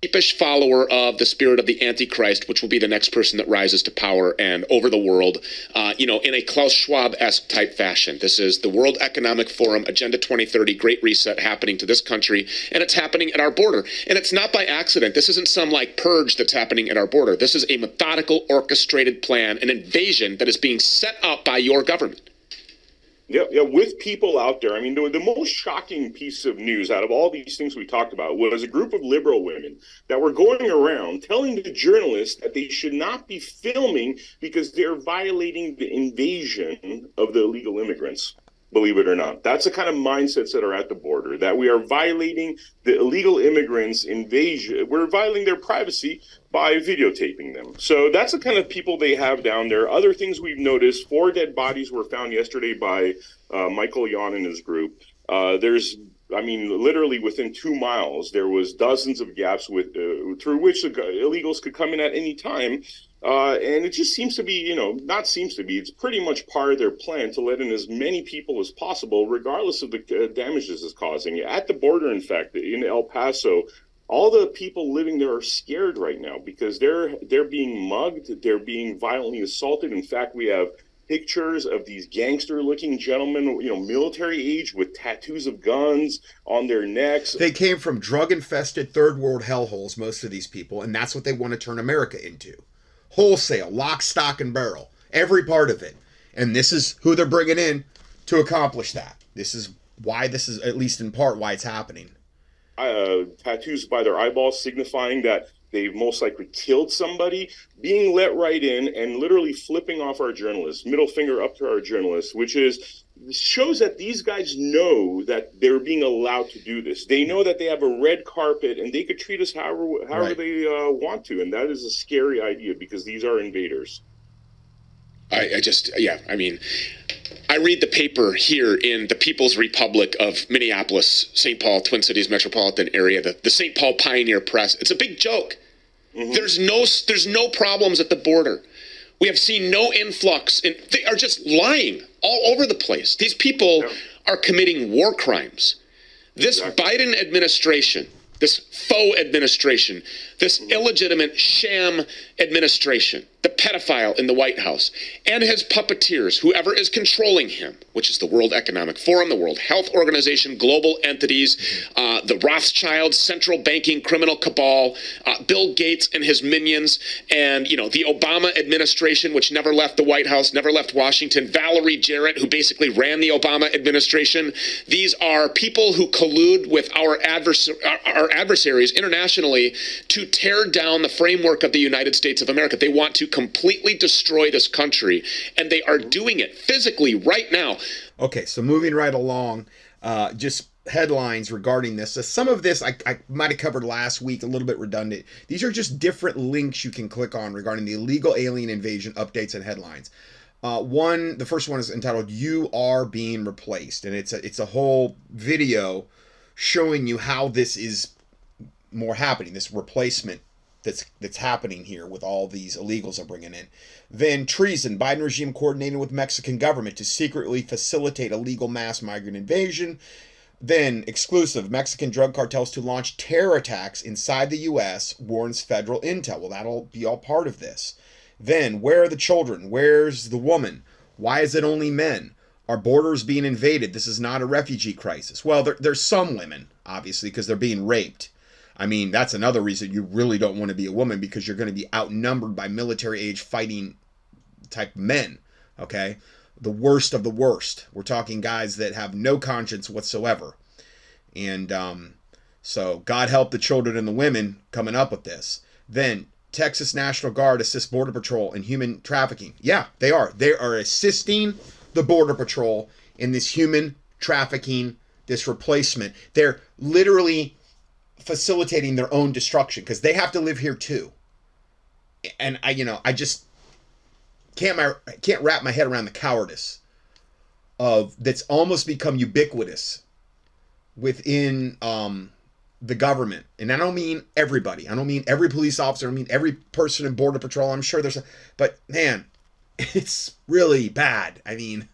Deepish follower of the spirit of the Antichrist, which will be the next person that rises to power and over the world, you know, in a Klaus Schwab-esque type fashion. This is the World Economic Forum, Agenda 2030, Great Reset happening to this country, and it's happening at our border. And it's not by accident. This isn't some, like, purge that's happening at our border. This is a methodical, orchestrated plan, an invasion that is being set up by your government. Yeah, with people out there. I mean, the most shocking piece of news out of all these things we talked about was a group of liberal women that were going around telling the journalists that they should not be filming because they're violating the invasion of the illegal immigrants. Believe it or not, that's the kind of mindsets that are at the border, that we are violating the illegal immigrants' invasion. We're violating their privacy by videotaping them. So that's the kind of people they have down there. Other things we've noticed: 4 dead bodies were found yesterday by Michael Yon and his group. There's, I mean, literally within 2 miles, there was dozens of gaps through which the illegals could come in at any time. And it just seems to be, it's pretty much part of their plan to let in as many people as possible, regardless of the damage this is causing. At the border, in fact, in El Paso, all the people living there are scared right now because they're being mugged, they're being violently assaulted. In fact, we have pictures of these gangster-looking gentlemen, you know, military age, with tattoos of guns on their necks. They came from drug-infested third-world hellholes, most of these people, and that's what they want to turn America into. Wholesale, lock, stock, and barrel, every part of it. And this is who they're bringing in to accomplish that. This is why this is, at least in part, why it's happening. Tattoos by their eyeballs signifying that they've most likely killed somebody, being let right in and literally flipping off our journalists, middle finger up to our journalists, which is... shows that these guys know that they're being allowed to do this. They know that they have a red carpet and they could treat us however right. They want to. And that is a scary idea because these are invaders. I read the paper here in the People's Republic of Minneapolis, St. Paul, Twin Cities metropolitan area, the St. Paul Pioneer Press. It's a big joke. Mm-hmm. There's no problems at the border. We have seen no influx, and they are just lying all over the place. These people are committing war crimes. This Biden administration, this faux administration, this illegitimate sham administration, the pedophile in the White House, and his puppeteers, whoever is controlling him, which is the World Economic Forum, the World Health Organization, global entities, the Rothschild central banking criminal cabal, Bill Gates and his minions, and, you know, the Obama administration, which never left the White House, never left Washington, Valerie Jarrett, who basically ran the Obama administration. These are people who collude with our adversaries internationally to tear down the framework of the United States of America. They want to completely destroy this country, and they are doing it physically right now. Okay, so moving right along, just headlines regarding this. So some of this I might have covered last week, a little bit redundant. These are just different links you can click on regarding the illegal alien invasion updates and headlines. The first one is entitled "You Are Being Replaced," and it's a whole video showing you how this is more happening, this replacement that's happening here with all these illegals are bringing in. Then treason: Biden regime coordinated with Mexican government to secretly facilitate illegal mass migrant invasion. Then exclusive: Mexican drug cartels to launch terror attacks inside the U.S. warns federal intel. Well, that'll be all part of this. Then where are the children? Where's the woman? Why is it only men? Our borders being invaded. This is not a refugee crisis. Well, there's some women, obviously, because they're being raped. I mean, that's another reason you really don't want to be a woman, because you're going to be outnumbered by military-age fighting type men, okay? The worst of the worst. We're talking guys that have no conscience whatsoever. And so God help the children and the women coming up with this. Then Texas National Guard assists Border Patrol in human trafficking. Yeah, they are. They are assisting the Border Patrol in this human trafficking, this replacement. They're literally facilitating their own destruction because they have to live here too. And I just can't wrap my head around the cowardice of that's almost become ubiquitous within the government. And I don't mean everybody. I don't mean every police officer. I mean every person in Border Patrol. I'm sure there's, but man, it's really bad. I mean,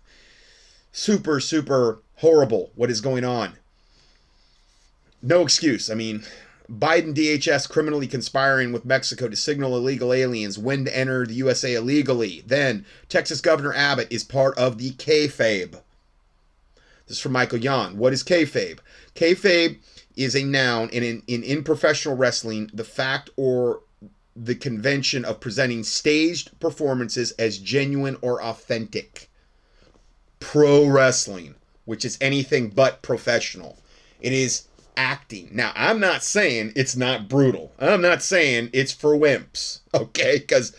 super, super horrible what is going on. No excuse. I mean, Biden DHS criminally conspiring with Mexico to signal illegal aliens when to enter the USA illegally. Then, Texas Governor Abbott is part of the kayfabe. This is from Michael Yon. What is kayfabe? Kayfabe is a noun in professional wrestling, the fact or the convention of presenting staged performances as genuine or authentic. Pro wrestling, which is anything but professional. It is acting. Now, I'm not saying it's not brutal. I'm not saying it's for wimps, okay? Because,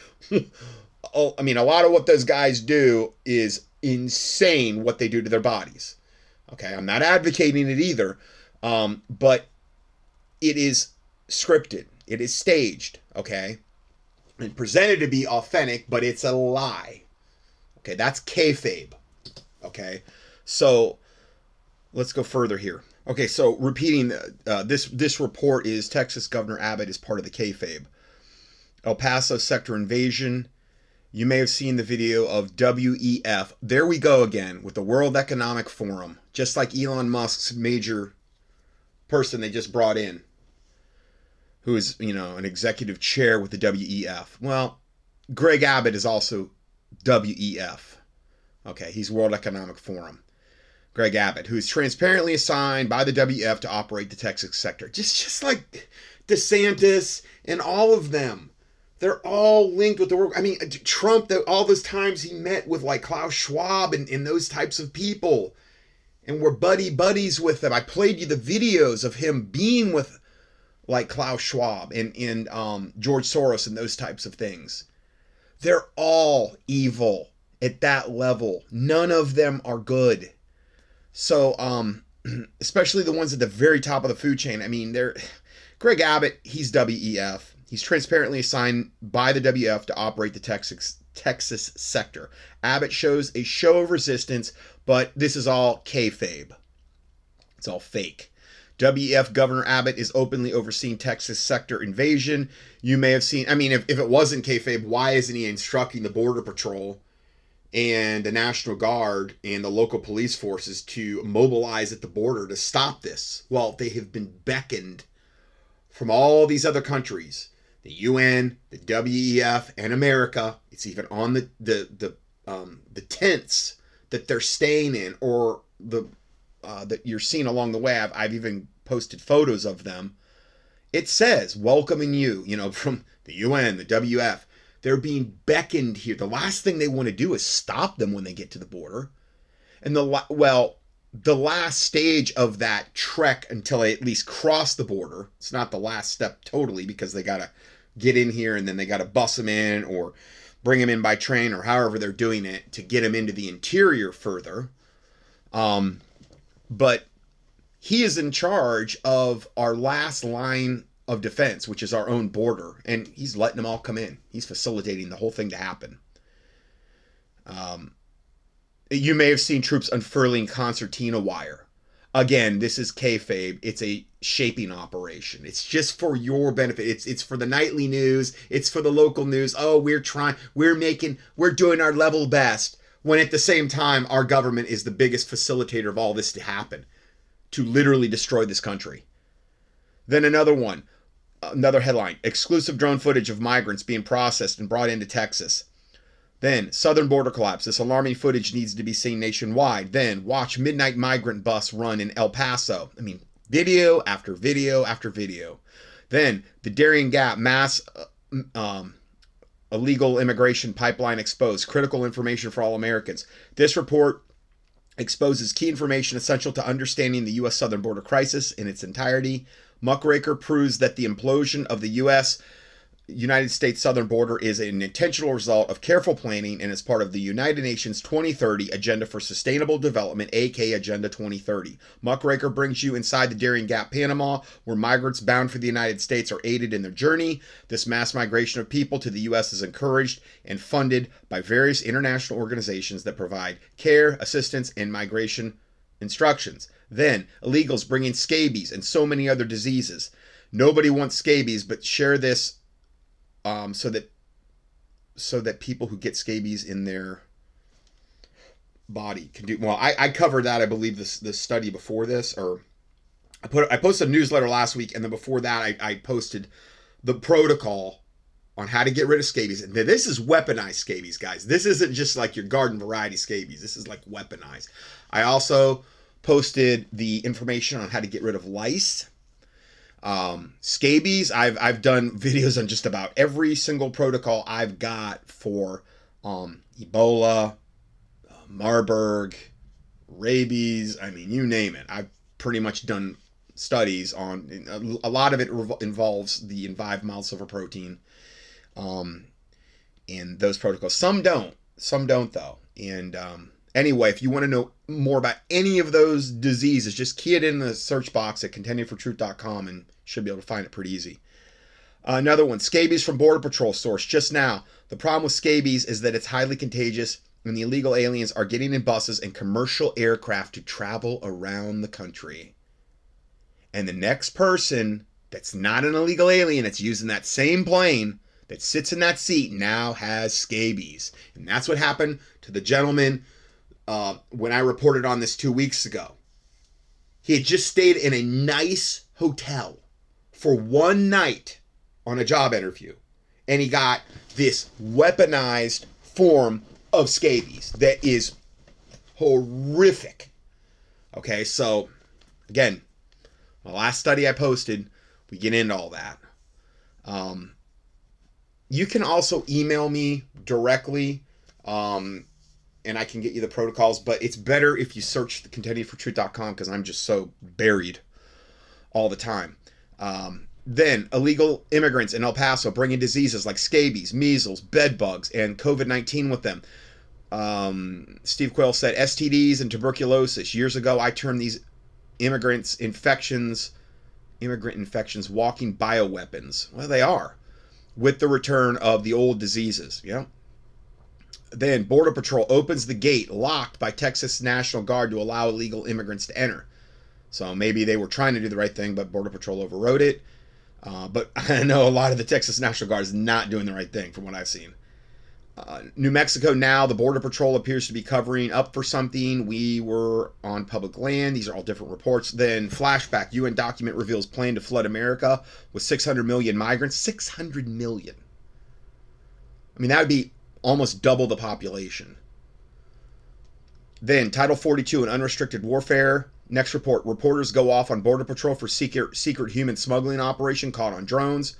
I mean, a lot of what those guys do is insane what they do to their bodies, okay? I'm not advocating it either, but it is scripted. It is staged, okay? And presented to be authentic, but it's a lie, okay? That's kayfabe, okay? So, let's go further here. Okay, so repeating this report is Texas Governor Abbott is part of the kayfabe. El Paso sector invasion. You may have seen the video of WEF. There we go again with the World Economic Forum. Just like Elon Musk's major person they just brought in, who is, an executive chair with the WEF. Well, Greg Abbott is also WEF. Okay, he's World Economic Forum. Greg Abbott, who is transparently assigned by the WEF to operate the Texas sector. Just like DeSantis and all of them. They're all linked with the work. I mean, Trump, all those times he met with like Klaus Schwab and those types of people. And we're buddies with them. I played you the videos of him being with like Klaus Schwab and George Soros and those types of things. They're all evil at that level. None of them are good. So, especially the ones at the very top of the food chain. I mean, they're Greg Abbott, he's WEF. He's transparently assigned by the WEF to operate the Texas sector. Abbott shows a show of resistance, but this is all kayfabe. It's all fake. WEF Governor Abbott is openly overseeing Texas sector invasion. You may have seen, I mean, if it wasn't kayfabe, why isn't he instructing the Border Patrol and the National Guard and the local police forces to mobilize at the border to stop this? Well, they have been beckoned from all these other countries, the UN, the WEF, and America. It's even on the tents that they're staying in, or that you're seeing along the way. I've even posted photos of them. It says, welcoming you, from the UN, the WEF. They're being beckoned here. The last thing they want to do is stop them when they get to the border. And the last stage of that trek until they at least cross the border. It's not the last step totally because they got to get in here and then they got to bus them in or bring them in by train or however they're doing it to get them into the interior further. But he is in charge of our last line of defense, which is our own border, and he's letting them all come in. He's facilitating the whole thing to happen. You may have seen troops unfurling concertina wire. Again, this is kayfabe. It's a shaping operation. It's just for your benefit. It's for the nightly news. It's for the local news. Oh, we're doing our level best, when at the same time our government is the biggest facilitator of all this to happen, to literally destroy this country. Then another one. Another headline, exclusive drone footage of migrants being processed and brought into Texas. Then, southern border collapse. This alarming footage needs to be seen nationwide. Then, watch midnight migrant bus run in El Paso. I mean, video after video after video. Then, the Darien Gap mass illegal immigration pipeline exposed. Critical information for all Americans. This report exposes key information essential to understanding the U.S. southern border crisis in its entirety. Muckraker proves that the implosion of the U.S. United States southern border is an intentional result of careful planning and is part of the United Nations 2030 Agenda for Sustainable Development, aka Agenda 2030. Muckraker brings you inside the Darien Gap, Panama, where migrants bound for the United States are aided in their journey. This mass migration of people to the U.S. is encouraged and funded by various international organizations that provide care, assistance, and migration instructions. Then, illegals bringing scabies and so many other diseases. Nobody wants scabies, but share this so that people who get scabies in their body can do well. I covered that, I believe, this study before this, or I posted a newsletter last week, and then before that I posted the protocol on how to get rid of scabies. And this is weaponized scabies, guys. This isn't just like your garden variety scabies. This is like weaponized. I also posted the information on how to get rid of lice. Scabies, I've done videos on just about every single protocol I've got for Ebola, Marburg, rabies. I mean, you name it. I've pretty much done studies on a lot of it. Involves the Envive mild silver protein in those protocols. Some don't though. And anyway, if you want to know more about any of those diseases, just key it in the search box at contendingfortruth.com and should be able to find it pretty easy. Another one, scabies from Border Patrol source just now. The problem with scabies is that it's highly contagious and the illegal aliens are getting in buses and commercial aircraft to travel around the country. And the next person that's not an illegal alien that's using that same plane that sits in that seat now has scabies. And that's what happened to the gentleman when I reported on this 2 weeks ago. He had just stayed in a nice hotel for one night on a job interview, and he got this weaponized form of scabies that is horrific. Okay, so again, the last study I posted, we get into all that. You can also email me directly, and I can get you the protocols, but it's better if you search the contendingfortruth.com because I'm just so buried all the time. Then illegal immigrants in El Paso bringing diseases like scabies, measles, bed bugs, and COVID-19 with them. Steve Quayle said STDs and tuberculosis. Years ago, I termed these immigrant infections walking bioweapons. Well, they are, with the return of the old diseases. Yeah. Then Border Patrol opens the gate locked by Texas National Guard to allow illegal immigrants to enter. So maybe they were trying to do the right thing, but Border Patrol overrode it. But I know a lot of the Texas National Guard is not doing the right thing from what I've seen. New Mexico now, the Border Patrol appears to be covering up for something. We were on public land. These are all different reports. Then flashback, UN document reveals plan to flood America with 600 million migrants. 600 million. I mean, that would be almost double the population. Then Title 42 and unrestricted warfare. Next report, reporters go off on Border Patrol for secret human smuggling operation caught on drones.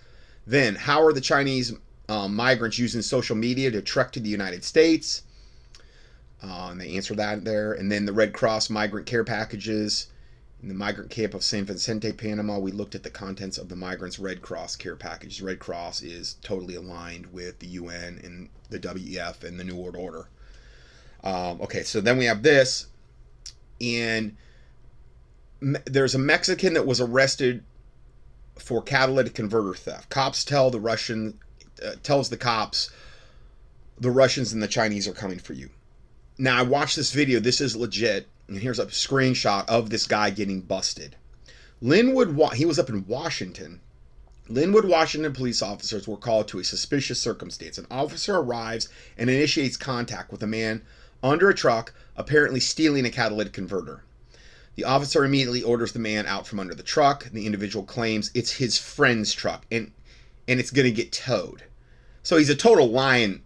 Then how are the Chinese migrants using social media to trek to the United States? And they answer that there. And then the Red Cross migrant care packages in the migrant camp of San Vicente, Panama. We looked at the contents of the migrants' Red Cross care package. Red Cross is totally aligned with the UN and the WEF and the New World Order. Okay, so then we have this. And there's a Mexican that was arrested for catalytic converter theft. Cops tell the Russian... tells the cops, the Russians and the Chinese are coming for you. Now, I watched this video. This is legit. And here's a screenshot of this guy getting busted. He was up in Washington. Linwood, Washington police officers were called to a suspicious circumstance. An officer arrives and initiates contact with a man under a truck, apparently stealing a catalytic converter. The officer immediately orders the man out from under the truck. The individual claims it's his friend's truck, and it's going to get towed. So he's a total lying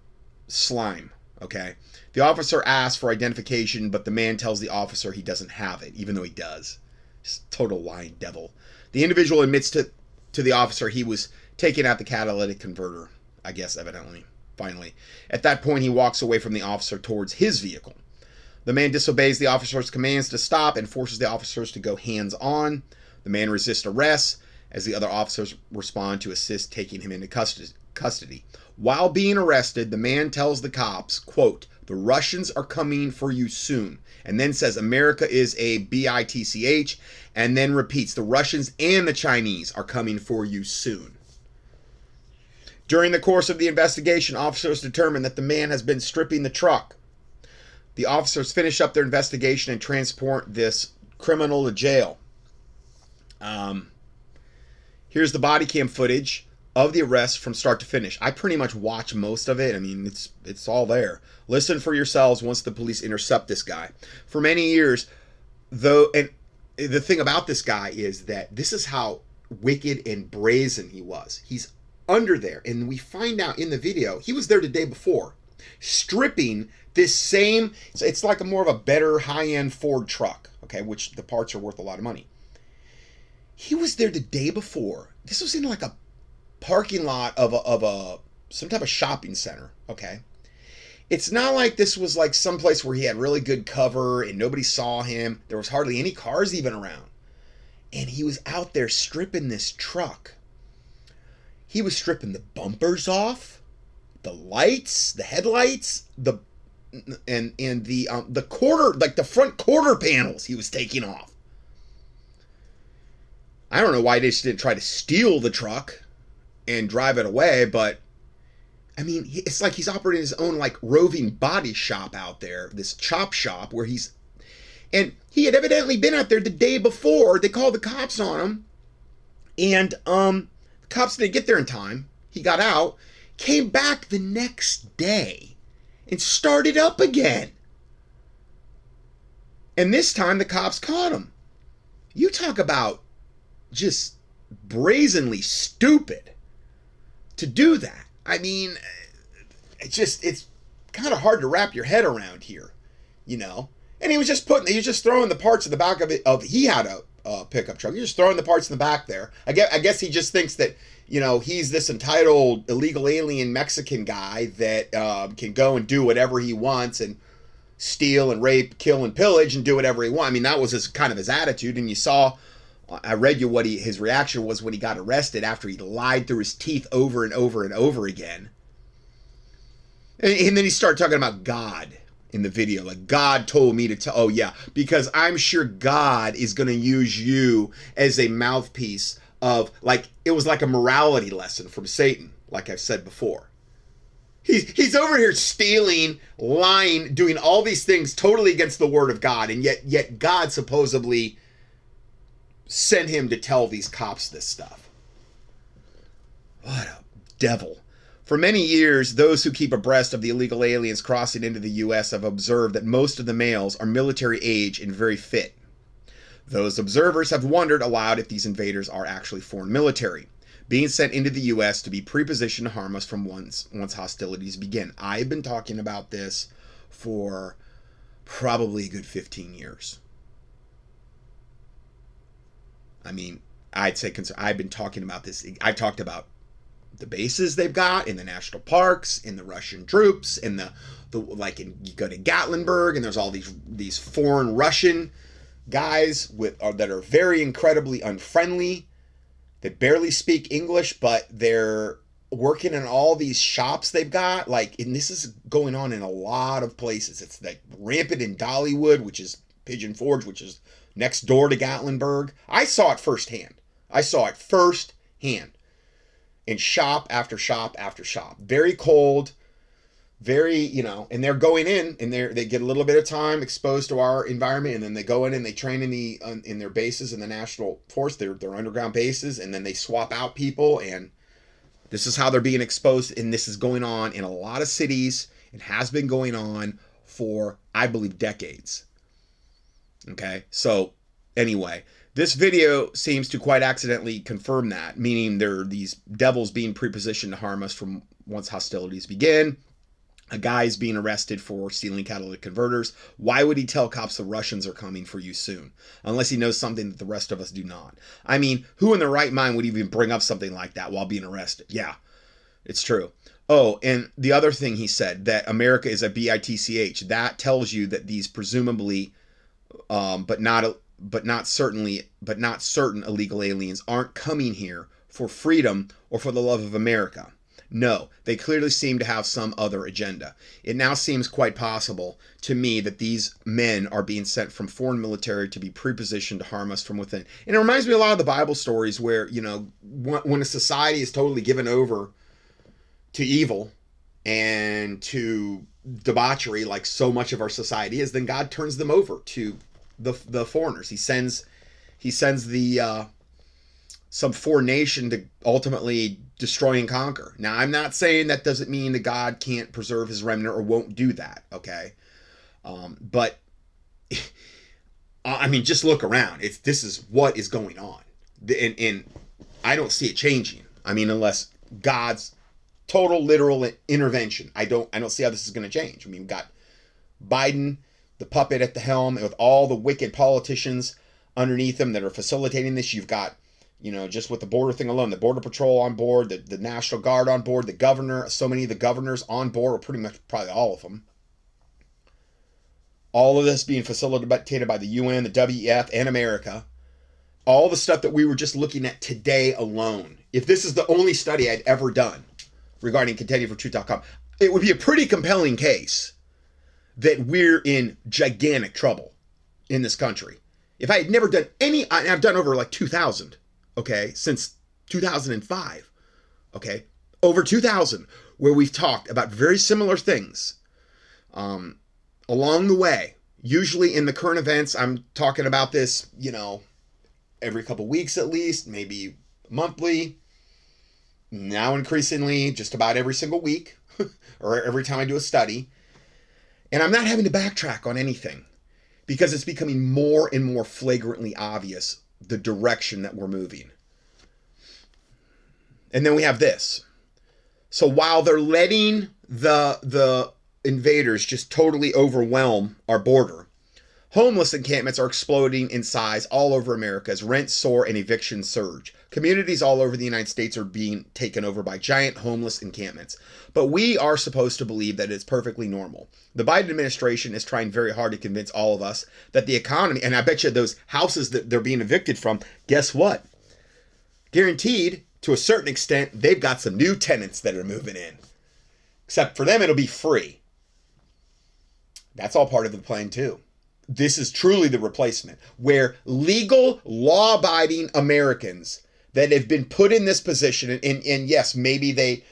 slime, okay? The officer asks for identification, but the man tells the officer he doesn't have it, even though he does. Just total lying devil. The individual admits to the officer he was taking out the catalytic converter, I guess, evidently, finally. At that point, he walks away from the officer towards his vehicle. The man disobeys the officer's commands to stop and forces the officers to go hands-on. The man resists arrest as the other officers respond to assist taking him into custody. While being arrested, the man tells the cops, quote, "The Russians are coming for you soon," and then says America is a bitch, and then repeats, "The Russians and the Chinese are coming for you soon." During the course of the investigation, officers determine that the man has been stripping the truck. The officers finish up their investigation and transport this criminal to jail. Here's the body cam footage of the arrest from start to finish. I pretty much watch most of it. I mean, it's all there. Listen for yourselves once the police intercept this guy. For many years, though, and the thing about this guy is that this is how wicked and brazen he was. He's under there, and we find out in the video, he was there the day before, stripping this same, it's like a more of a better high-end Ford truck, okay, which the parts are worth a lot of money. He was there the day before. This was in like a parking lot of some type of shopping center, okay? It's not like this was like someplace where he had really good cover and nobody saw him. There was hardly any cars even around. And he was out there stripping this truck. He was stripping the bumpers off, the lights, the headlights, the quarter, like the front quarter panels he was taking off. I don't know why they just didn't try to steal the truck and drive it away, but I mean, it's like he's operating his own like roving body shop out there, this chop shop where he's, and he had evidently been out there the day before. They called the cops on him, and the cops didn't get there in time. He got out, came back the next day, and started up again. And this time the cops caught him. You talk about just brazenly stupid to do that. I mean, it's kind of hard to wrap your head around here, you know? And he was just throwing the parts in the back of it, he had a pickup truck. He was just throwing the parts in the back there. I guess he just thinks that, you know, he's this entitled illegal alien Mexican guy that can go and do whatever he wants and steal and rape, kill and pillage and do whatever he wants. I mean, that was his kind of his attitude, and you saw, I read you what his reaction was when he got arrested after he lied through his teeth over and over and over again. And then he started talking about God in the video. Like, God told me to tell, oh yeah, because I'm sure God is going to use you as a mouthpiece of, like, it was like a morality lesson from Satan, like I've said before. He's over here stealing, lying, doing all these things totally against the word of God, and yet God supposedly sent him to tell these cops this stuff. What a devil. For many years, those who keep abreast of the illegal aliens crossing into the U.S. have observed that most of the males are military age and very fit. Those observers have wondered aloud if these invaders are actually foreign military, being sent into the U.S. to be prepositioned to harm us from once hostilities begin. I've been talking about this for probably a good 15 years. I mean, I'd say I've been talking about this. I talked about the bases they've got in the national parks, in the Russian troops, in the like. You go to Gatlinburg, and there's all these foreign Russian guys that are very incredibly unfriendly. They barely speak English, but they're working in all these shops they've got. Like, and this is going on in a lot of places. It's like rampant in Dollywood, which is Pigeon Forge, which is next door to Gatlinburg. I saw it firsthand in shop after shop after shop. Very cold, very, you know, and they're going in and they get a little bit of time exposed to our environment, and then they go in and they train in their bases in the National Force, their underground bases, and then they swap out people, and this is how they're being exposed. And this is going on in a lot of cities and has been going on for, I believe, decades. Okay, so anyway, this video seems to quite accidentally confirm that, meaning there are these devils being prepositioned to harm us from once hostilities begin. A guy is being arrested for stealing catalytic converters. Why would he tell cops the Russians are coming for you soon? Unless he knows something that the rest of us do not. I mean, who in their right mind would even bring up something like that while being arrested? Yeah, it's true. Oh, and the other thing he said, that America is a bitch. That tells you that these presumably... but not certain illegal aliens aren't coming here for freedom or for the love of America. No, they clearly seem to have some other agenda. It now seems quite possible to me that these men are being sent from foreign military to be prepositioned to harm us from within. And it reminds me a lot of the Bible stories where, you know, when a society is totally given over to evil and to debauchery, like so much of our society is, then God turns them over to the foreigners. He sends the some foreign nation to ultimately destroy and conquer. Now, I'm not saying that doesn't mean that God can't preserve his remnant or won't do that, okay? But, I mean, just look around. This is what is going on. And I don't see it changing. I mean, unless God's total literal intervention. I don't see how this is going to change. I mean, we've got Biden, the puppet at the helm, with all the wicked politicians underneath him that are facilitating this. You've got, you know, just with the border thing alone, the Border Patrol on board, the National Guard on board, the governor, so many of the governors on board, or pretty much probably all of them. All of this being facilitated by the UN, the WEF, and America. All the stuff that we were just looking at today alone. If this is the only study I'd ever done regarding contending for truth.com, it would be a pretty compelling case that we're in gigantic trouble in this country. If I had never done any, I've done over like 2,000. Okay, since 2005, okay, over 2000, where we've talked about very similar things along the way. Usually in the current events, I'm talking about this, you know, every couple weeks at least, maybe monthly. Now increasingly, just about every single week or every time I do a study. And I'm not having to backtrack on anything because it's becoming more and more flagrantly obvious the direction that we're moving. And then we have this. So while they're letting the invaders just totally overwhelm our border, homeless encampments are exploding in size all over America as rent soar and eviction surge. Communities all over the United States are being taken over by giant homeless encampments. But we are supposed to believe that it's perfectly normal. The Biden administration is trying very hard to convince all of us that the economy, and I bet you those houses that they're being evicted from, guess what? Guaranteed, to a certain extent, they've got some new tenants that are moving in. Except for them, it'll be free. That's all part of the plan, too. This is truly the replacement, where legal, law-abiding Americans that have been put in this position, and yes, maybe they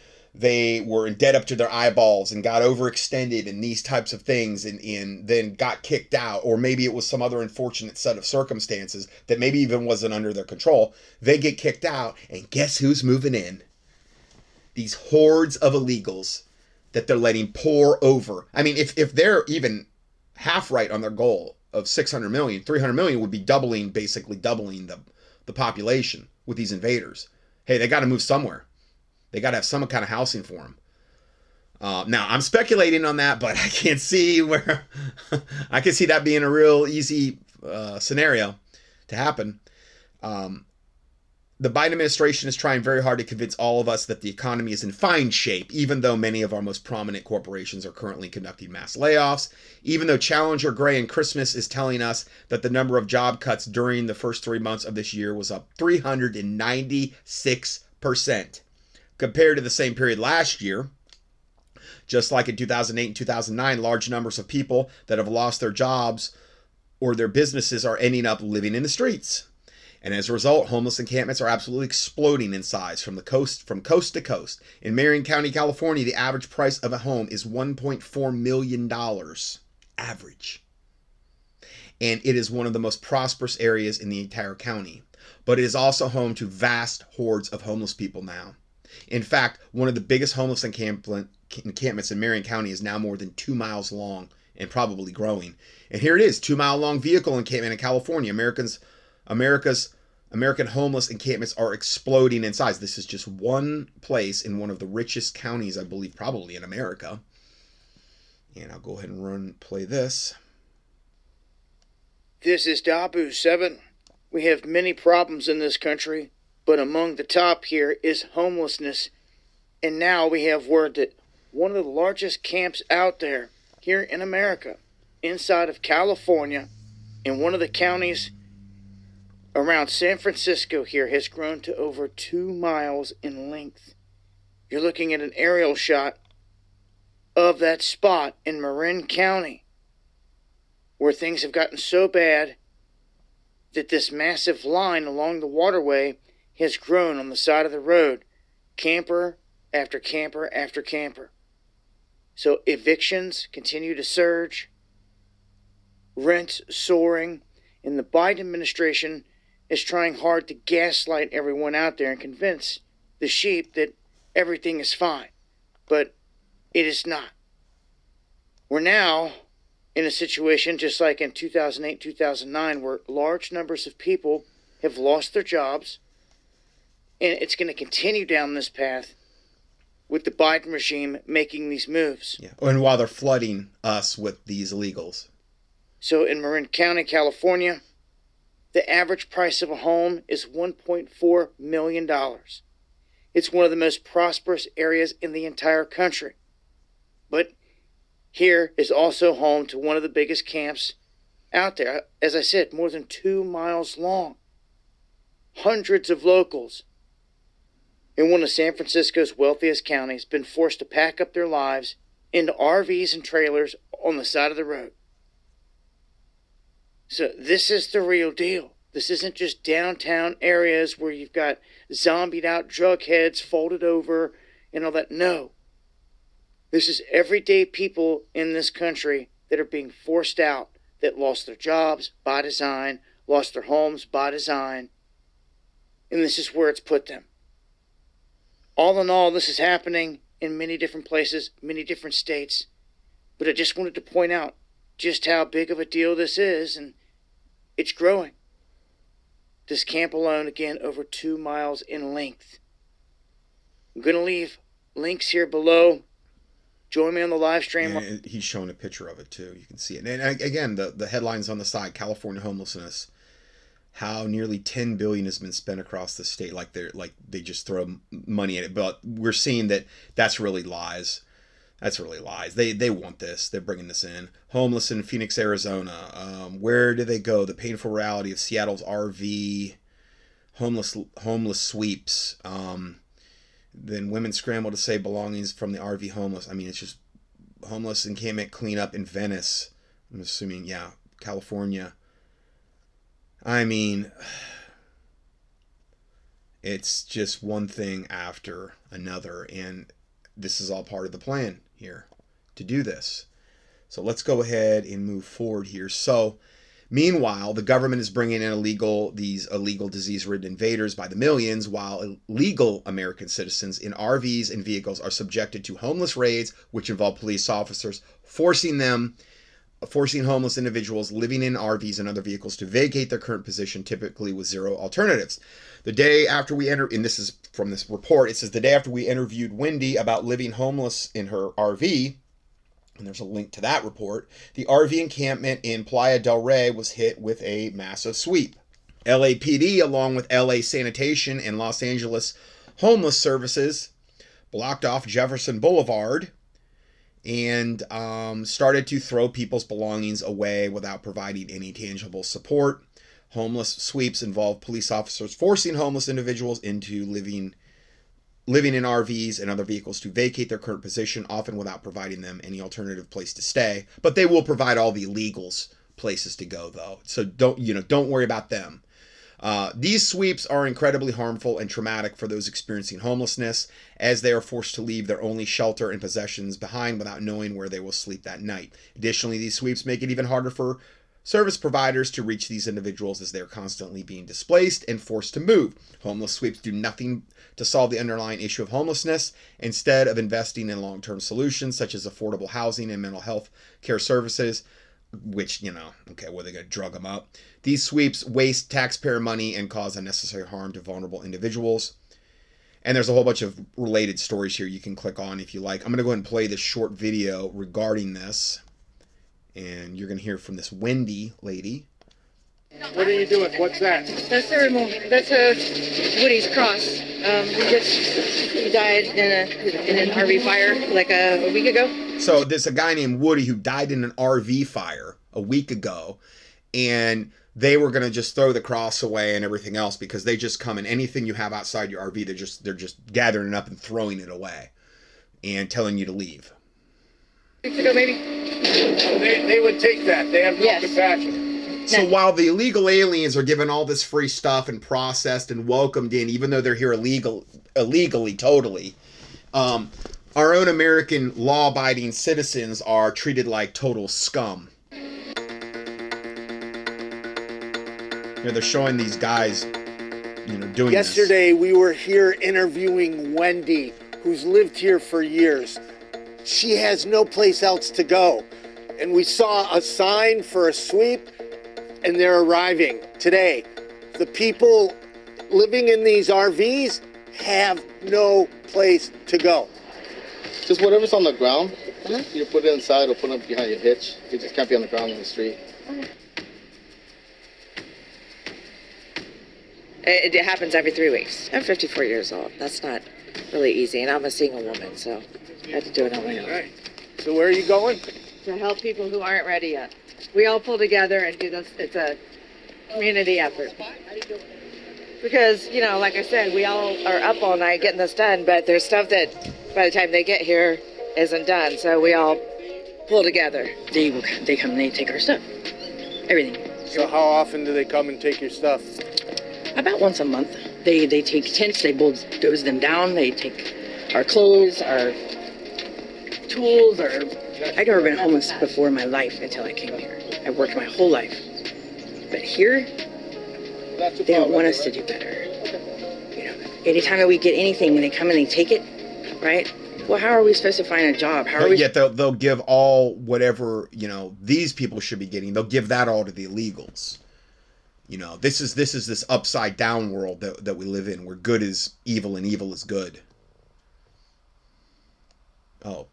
were in debt up to their eyeballs and got overextended and these types of things and then got kicked out, or maybe it was some other unfortunate set of circumstances that maybe even wasn't under their control. They get kicked out, and guess who's moving in? These hordes of illegals that they're letting pour over. I mean, if they're even half right on their goal of 600 million, 300 million would be basically doubling the population with these invaders. Hey, they got to move somewhere. They got to have some kind of housing for them. Now, I'm speculating on that, but I can't see where... I can see that being a real easy scenario to happen. The Biden administration is trying very hard to convince all of us that the economy is in fine shape, even though many of our most prominent corporations are currently conducting mass layoffs, even though Challenger, Gray, and Christmas is telling us that the number of job cuts during the first 3 months of this year was up 396% compared to the same period last year. Just like in 2008 and 2009, large numbers of people that have lost their jobs or their businesses are ending up living in the streets. And as a result, homeless encampments are absolutely exploding in size from coast to coast. In Marion County, California, the average price of a home is $1.4 million. Average. And it is one of the most prosperous areas in the entire county. But it is also home to vast hordes of homeless people now. In fact, one of the biggest homeless encampments in Marion County is now more than 2 miles long and probably growing. And here it is, 2-mile-long vehicle encampment in California. American homeless encampments are exploding in size. This is just one place in one of the richest counties, I believe, probably in America. And I'll go ahead and play this. This is Dabu 7. We have many problems in this country, but among the top here is homelessness. And now we have word that one of the largest camps out there here in America, inside of California, in one of the counties around San Francisco here, has grown to over 2 miles in length. You're looking at an aerial shot of that spot in Marin County where things have gotten so bad that this massive line along the waterway has grown on the side of the road, camper after camper after camper. So evictions continue to surge, rents soaring, and the Biden administration is trying hard to gaslight everyone out there and convince the sheep that everything is fine, but it is not. We're now in a situation just like in 2008, 2009, where large numbers of people have lost their jobs, and it's going to continue down this path with the Biden regime making these moves. Yeah. And while they're flooding us with these illegals. So in Marin County, California, the average price of a home is $1.4 million. It's one of the most prosperous areas in the entire country. But here is also home to one of the biggest camps out there. As I said, more than 2 miles long. Hundreds of locals in one of San Francisco's wealthiest counties been forced to pack up their lives into RVs and trailers on the side of the road. So this is the real deal. This isn't just downtown areas where you've got zombied out drug heads folded over and all that. No. This is everyday people in this country that are being forced out, that lost their jobs by design, lost their homes by design. And this is where it's put them. All in all, this is happening in many different places, many different states. But I just wanted to point out just how big of a deal this is, and it's growing. This camp alone, again, over 2 miles in length. I'm going to leave links here below. Join me on the live stream. And he's showing a picture of it, too. You can see it. And again, the headlines on the side, California homelessness, how nearly $10 billion has been spent across the state. Like they just throw money at it. But we're seeing that that's really lies. That's really lies. They want this. They're bringing this in. Homeless in Phoenix, Arizona. Where do they go? The painful reality of Seattle's RV homeless sweeps. Then women scramble to save belongings from the RV homeless. I mean, it's just homeless encampment cleanup in Venice. I'm assuming, yeah, California. I mean, it's just one thing after another, and this is all part of the plan here to do this. So let's go ahead and move forward here. So meanwhile, the government is bringing in these illegal disease-ridden invaders by the millions, while legal American citizens in RVs and vehicles are subjected to homeless raids, which involve police officers forcing homeless individuals living in RVs and other vehicles to vacate their current position, typically with zero alternatives. The day after we entered, and this is from this report, it says the day after we interviewed Wendy about living homeless in her RV, and there's a link to that report, the RV encampment in Playa del Rey was hit with a massive sweep. LAPD, along with LA Sanitation and Los Angeles Homeless Services, blocked off Jefferson Boulevard and started to throw people's belongings away without providing any tangible support. Homeless sweeps involve police officers forcing homeless individuals into living in RVs and other vehicles to vacate their current position, often without providing them any alternative place to stay. But they will provide all the illegals places to go, though. So don't worry about them. These sweeps are incredibly harmful and traumatic for those experiencing homelessness, as they are forced to leave their only shelter and possessions behind without knowing where they will sleep that night. Additionally, these sweeps make it even harder for service providers to reach these individuals, as they are constantly being displaced and forced to move. Homeless sweeps do nothing to solve the underlying issue of homelessness. Instead of investing in long-term solutions such as affordable housing and mental health care services, which, they're going to drug them up. These sweeps waste taxpayer money and cause unnecessary harm to vulnerable individuals. And there's a whole bunch of related stories here you can click on if you like. I'm going to go ahead and play this short video regarding this. And you're going to hear from this Wendy lady. What are you doing? What's that? That's the removal. That's Woody's cross. He died in an RV fire like a week ago. So there's a guy named Woody who died in an RV fire a week ago. And they were going to just throw the cross away and everything else, because they just come and anything you have outside your RV, they're just gathering it up and throwing it away and telling you to leave. They would take that. They have no compassion. So while the illegal aliens are given all this free stuff and processed and welcomed in, even though they're here illegally, totally, our own American law-abiding citizens are treated like total scum. You know, they're showing these guys, you know, doing Yesterday, this. We were here interviewing Wendy, who's lived here for years. She has no place else to go. And we saw a sign for a sweep, and they're arriving today. The people living in these RVs have no place to go. Just whatever's on the ground, you put it inside or put it behind your hitch. It just can't be on the ground in the street. It happens every 3 weeks. I'm 54 years old. That's not really easy, and I'm a single woman, so I have to do it on my own. All right. So where are you going? To help people who aren't ready yet. We all pull together and do this. It's a community effort. Because, you know, like I said, we all are up all night getting this done, but there's stuff that by the time they get here isn't done, so we all pull together. They come and they take our stuff, everything. So how often do they come and take your stuff? About once a month. They take tents, they bulldoze them down, they take our clothes, our tools, our... I'd never been homeless before in my life until I came here. I worked my whole life. But here, they don't want us to do better. You know, anytime that we get anything, when they come and they take it, right? Well, how are we supposed to find a job? How are we? Yet they'll give all whatever, you know, these people should be getting. They'll give that all to the illegals. You know, this is this upside down world that we live in, where good is evil and evil is good. Oh,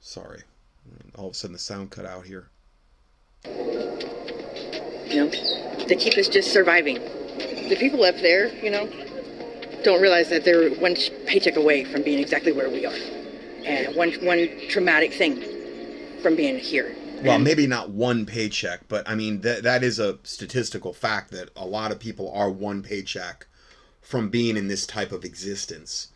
sorry. All of a sudden the sound cut out here. You know, they keep us just surviving. The people up there, you know, don't realize that they're one paycheck away from being exactly where we are, and one traumatic thing from being here. Well, maybe not one paycheck, but I mean that is a statistical fact that a lot of people are one paycheck from being in this type of existence,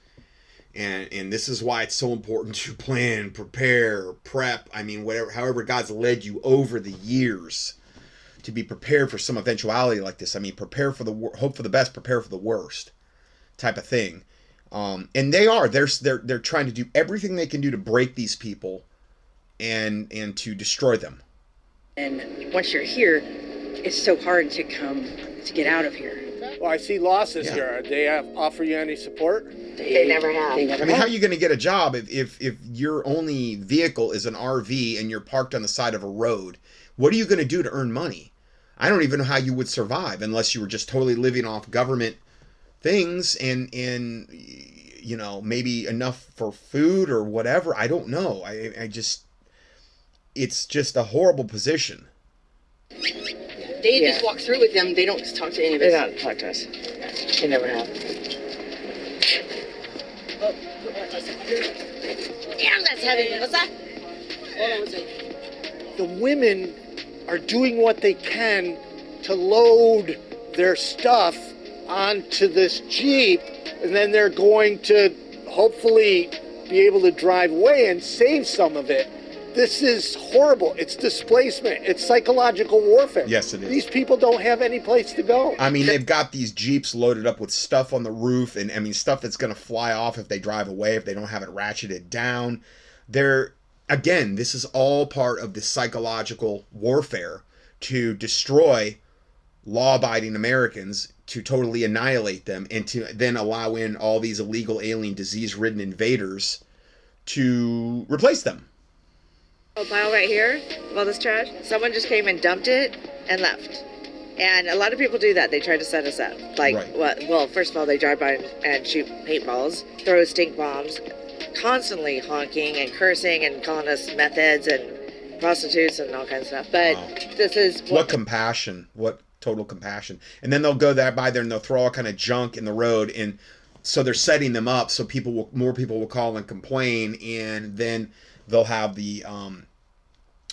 and this is why it's so important to plan, prepare, prep. I mean, whatever, however God's led you over the years to be prepared for some eventuality like this. I mean, prepare for the hope for the best, prepare for the worst. Type of thing, and they're trying to do everything they can do to break these people, and to destroy them. And once you're here, it's so hard to get out of here. Well, I see losses here. They offer you any support? They never have. How are you going to get a job if your only vehicle is an RV and you're parked on the side of a road? What are you going to do to earn money? I don't even know how you would survive unless you were just totally living off government things and you know, maybe enough for food or whatever. I don't know. I just, it's just a horrible position. They just walk through with them. They don't talk to anybody. They don't talk to us. They never have. Damn, that's heavy. What's that? The women are doing what they can to load their stuff onto this Jeep, and then they're going to hopefully be able to drive away and save some of it. This is horrible. It's displacement. It's psychological warfare. Yes, it is. These people don't have any place to go. I mean, they've got these Jeeps loaded up with stuff on the roof, and I mean, stuff that's going to fly off if they drive away, if they don't have it ratcheted down. They're, again, this is all part of the psychological warfare to destroy law-abiding Americans, to totally annihilate them, and to then allow in all these illegal alien disease-ridden invaders to replace them. A pile right here of all this trash. Someone just came and dumped it and left. And a lot of people do that. They try to set us up. Like, right. Well, first of all, they drive by and shoot paintballs, throw stink bombs, constantly honking and cursing and calling us meth heads and prostitutes and all kinds of stuff. But this is... What compassion. What total compassion. And then they'll go there by there and they'll throw all kind of junk in the road, and so they're setting them up so more people will call and complain, and then they'll have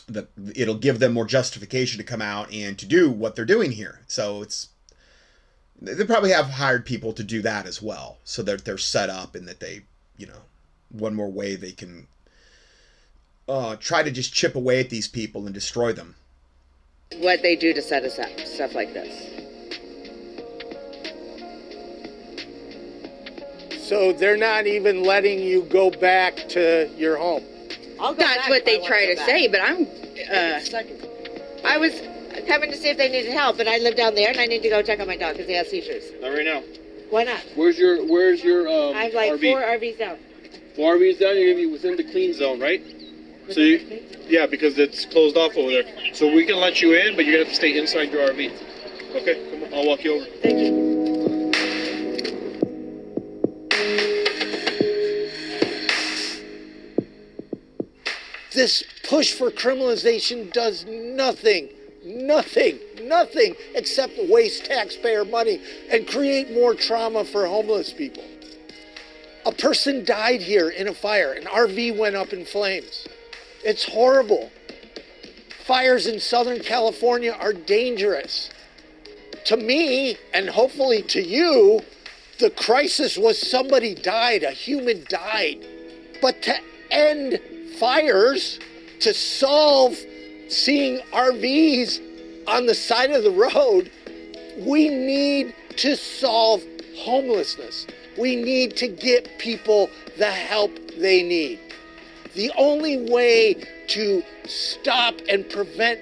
that it'll give them more justification to come out and to do what they're doing here. So it's, they probably have hired people to do that as well, so that they're set up and that they, you know, one more way they can try to just chip away at these people and destroy them. What they do to set us up, stuff like this. So they're not even letting you go back to your home. That's what they try to say, but I'm... I was coming to see if they needed help, and I live down there, and I need to go check on my dog because he has seizures. Not right now. Why not? Where's your I have like RV? 4 RVs down. 4 RVs down, you're going to be within the clean zone, right? So you, yeah, because it's closed off over there. So we can let you in, but you're going to have to stay inside your RV. Okay, come on. I'll walk you over. Thank you. This push for criminalization does nothing except waste taxpayer money and create more trauma for homeless people. A person died here in a fire. An RV went up in flames. It's horrible. Fires in Southern California are dangerous. To me, and hopefully to you, the crisis was somebody died, a human died. But to end fires, to solve seeing RVs on the side of the road, we need to solve homelessness. We need to get people the help they need. The only way to stop and prevent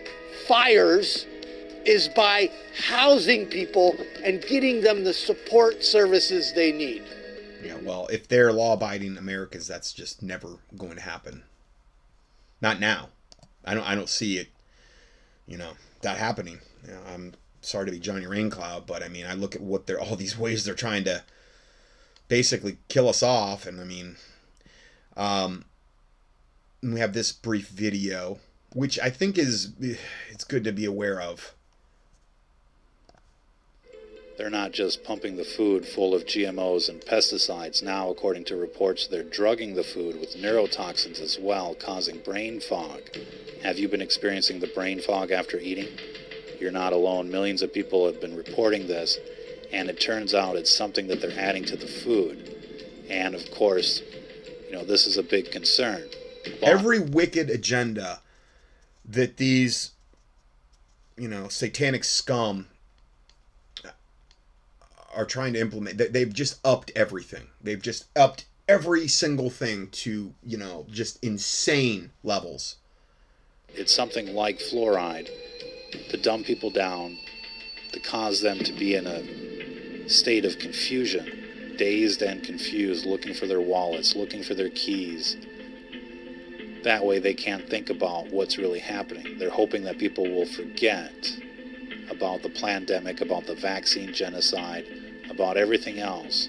fires is by housing people and getting them the support services they need. Yeah, well, if they're law-abiding Americans, that's just never going to happen. Not now. I don't see it, you know, that happening. You know, I'm sorry to be Johnny Raincloud, but I mean, I look at what they're, all these ways they're trying to basically kill us off. And I mean, we have this brief video, which I think is, it's good to be aware of. They're not just pumping the food full of GMOs and pesticides. Now, according to reports, they're drugging the food with neurotoxins as well, causing brain fog. Have you been experiencing the brain fog after eating? You're not alone. Millions of people have been reporting this, and it turns out it's something that they're adding to the food. And, of course, you know, this is a big concern. Every wicked agenda that these, you know, satanic scum are trying to implement, they've just upped everything. They've just upped every single thing to, you know, just insane levels. It's something like fluoride to dumb people down, to cause them to be in a state of confusion, dazed and confused, looking for their wallets, looking for their keys. That way they can't think about what's really happening. They're hoping that people will forget about the pandemic, about the vaccine genocide, about everything else,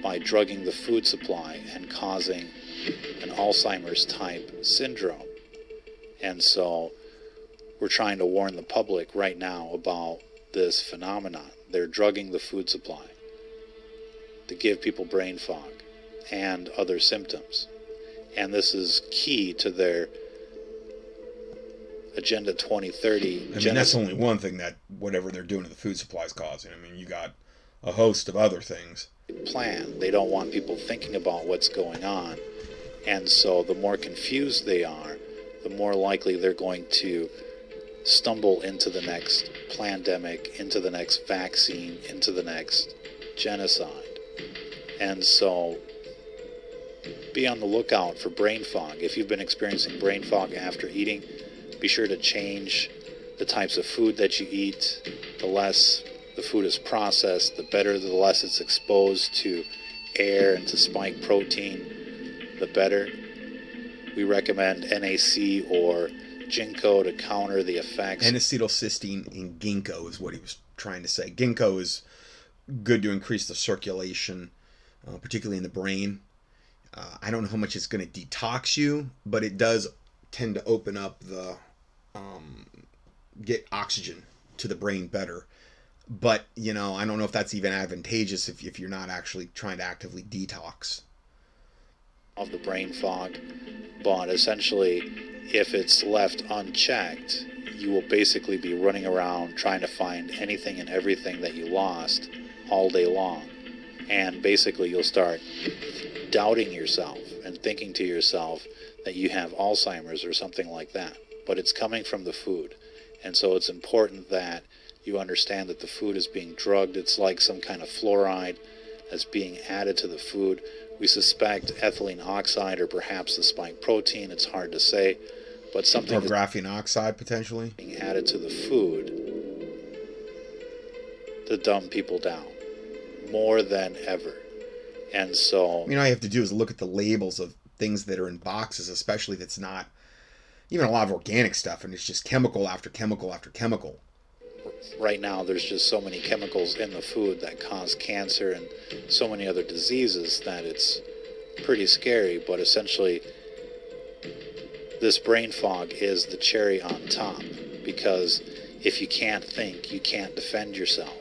by drugging the food supply and causing an Alzheimer's type syndrome. And so we're trying to warn the public right now about this phenomenon. They're drugging the food supply to give people brain fog and other symptoms. And this is key to their Agenda 2030. I mean, that's only one thing that whatever they're doing to the food supply is causing. I mean, you got a host of other things. Plan. They don't want people thinking about what's going on. And so the more confused they are, the more likely they're going to stumble into the next pandemic, into the next vaccine, into the next genocide. And so be on the lookout for brain fog. If you've been experiencing brain fog after eating, be sure to change the types of food that you eat. The less the food is processed, the better, the less it's exposed to air and to spike protein, the better. We recommend NAC or ginkgo to counter the effects. N-acetylcysteine and ginkgo is what he was trying to say. Ginkgo is good to increase the circulation, particularly in the brain. I don't know how much it's going to detox you, but it does tend to open up the... get oxygen to the brain better. But, you know, I don't know if that's even advantageous if you're not actually trying to actively detox. of the brain fog. But essentially, if it's left unchecked, you will basically be running around trying to find anything and everything that you lost all day long. And basically, you'll start doubting yourself and thinking to yourself that you have Alzheimer's or something like that. But it's coming from the food. And so it's important that you understand that the food is being drugged. It's like some kind of fluoride that's being added to the food. We suspect ethylene oxide or perhaps the spike protein. It's hard to say, but something. Or graphene oxide potentially being added to the food to dumb people down more than ever. And so, all you have to do is look at the labels of things that are in boxes, especially that's not even a lot of organic stuff, and it's just chemical after chemical after chemical. Right now, there's just so many chemicals in the food that cause cancer and so many other diseases that it's pretty scary. But essentially, this brain fog is the cherry on top, because if you can't think, you can't defend yourself,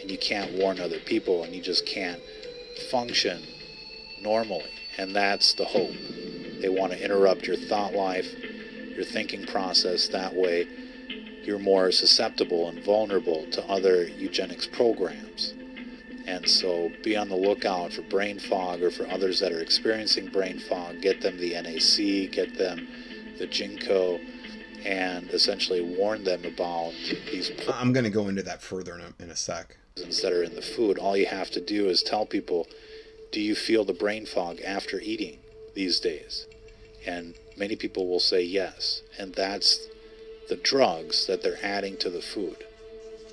and you can't warn other people, and you just can't function normally. And that's the hope. They want to interrupt your thought life, your thinking process. That way, you're more susceptible and vulnerable to other eugenics programs. And so be on the lookout for brain fog, or for others that are experiencing brain fog. Get them the NAC, get them the Ginkgo, and essentially warn them about these. I'm going to go into that further in a sec. That are in the food. All you have to do is tell people, do you feel the brain fog after eating these days? And many people will say yes. And that's the drugs that they're adding to the food.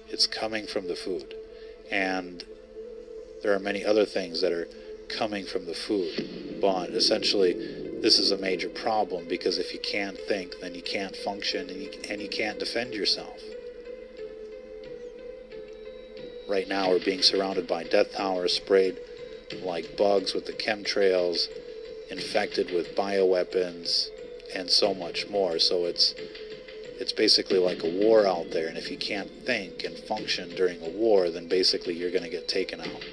It's coming from the food. And there are many other things that are coming from the food. But essentially, this is a major problem, because if you can't think, then you can't function, and you can't defend yourself. Right now, we're being surrounded by death towers, sprayed like bugs with the chemtrails, infected with bioweapons, and so much more. So it's basically like a war out there, and if you can't think and function during a war, then basically you're going to get taken out.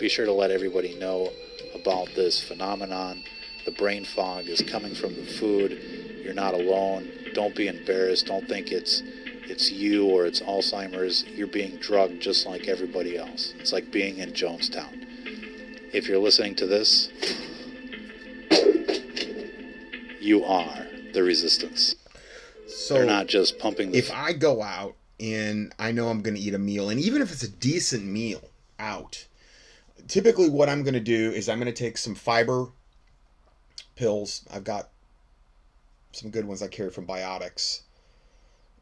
Be sure to let everybody know about this phenomenon. The brain fog is coming from the food. You're not alone. Don't be embarrassed. Don't think it's you or it's Alzheimer's. You're being drugged just like everybody else. It's like being in Jonestown. If you're listening to this, you are the resistance. So they're not just pumping the food. If I go out and I know I'm going to eat a meal, and even if it's a decent meal out, typically what I'm going to do is I'm going to take some fiber pills. I've got some good ones I carry from Biotics.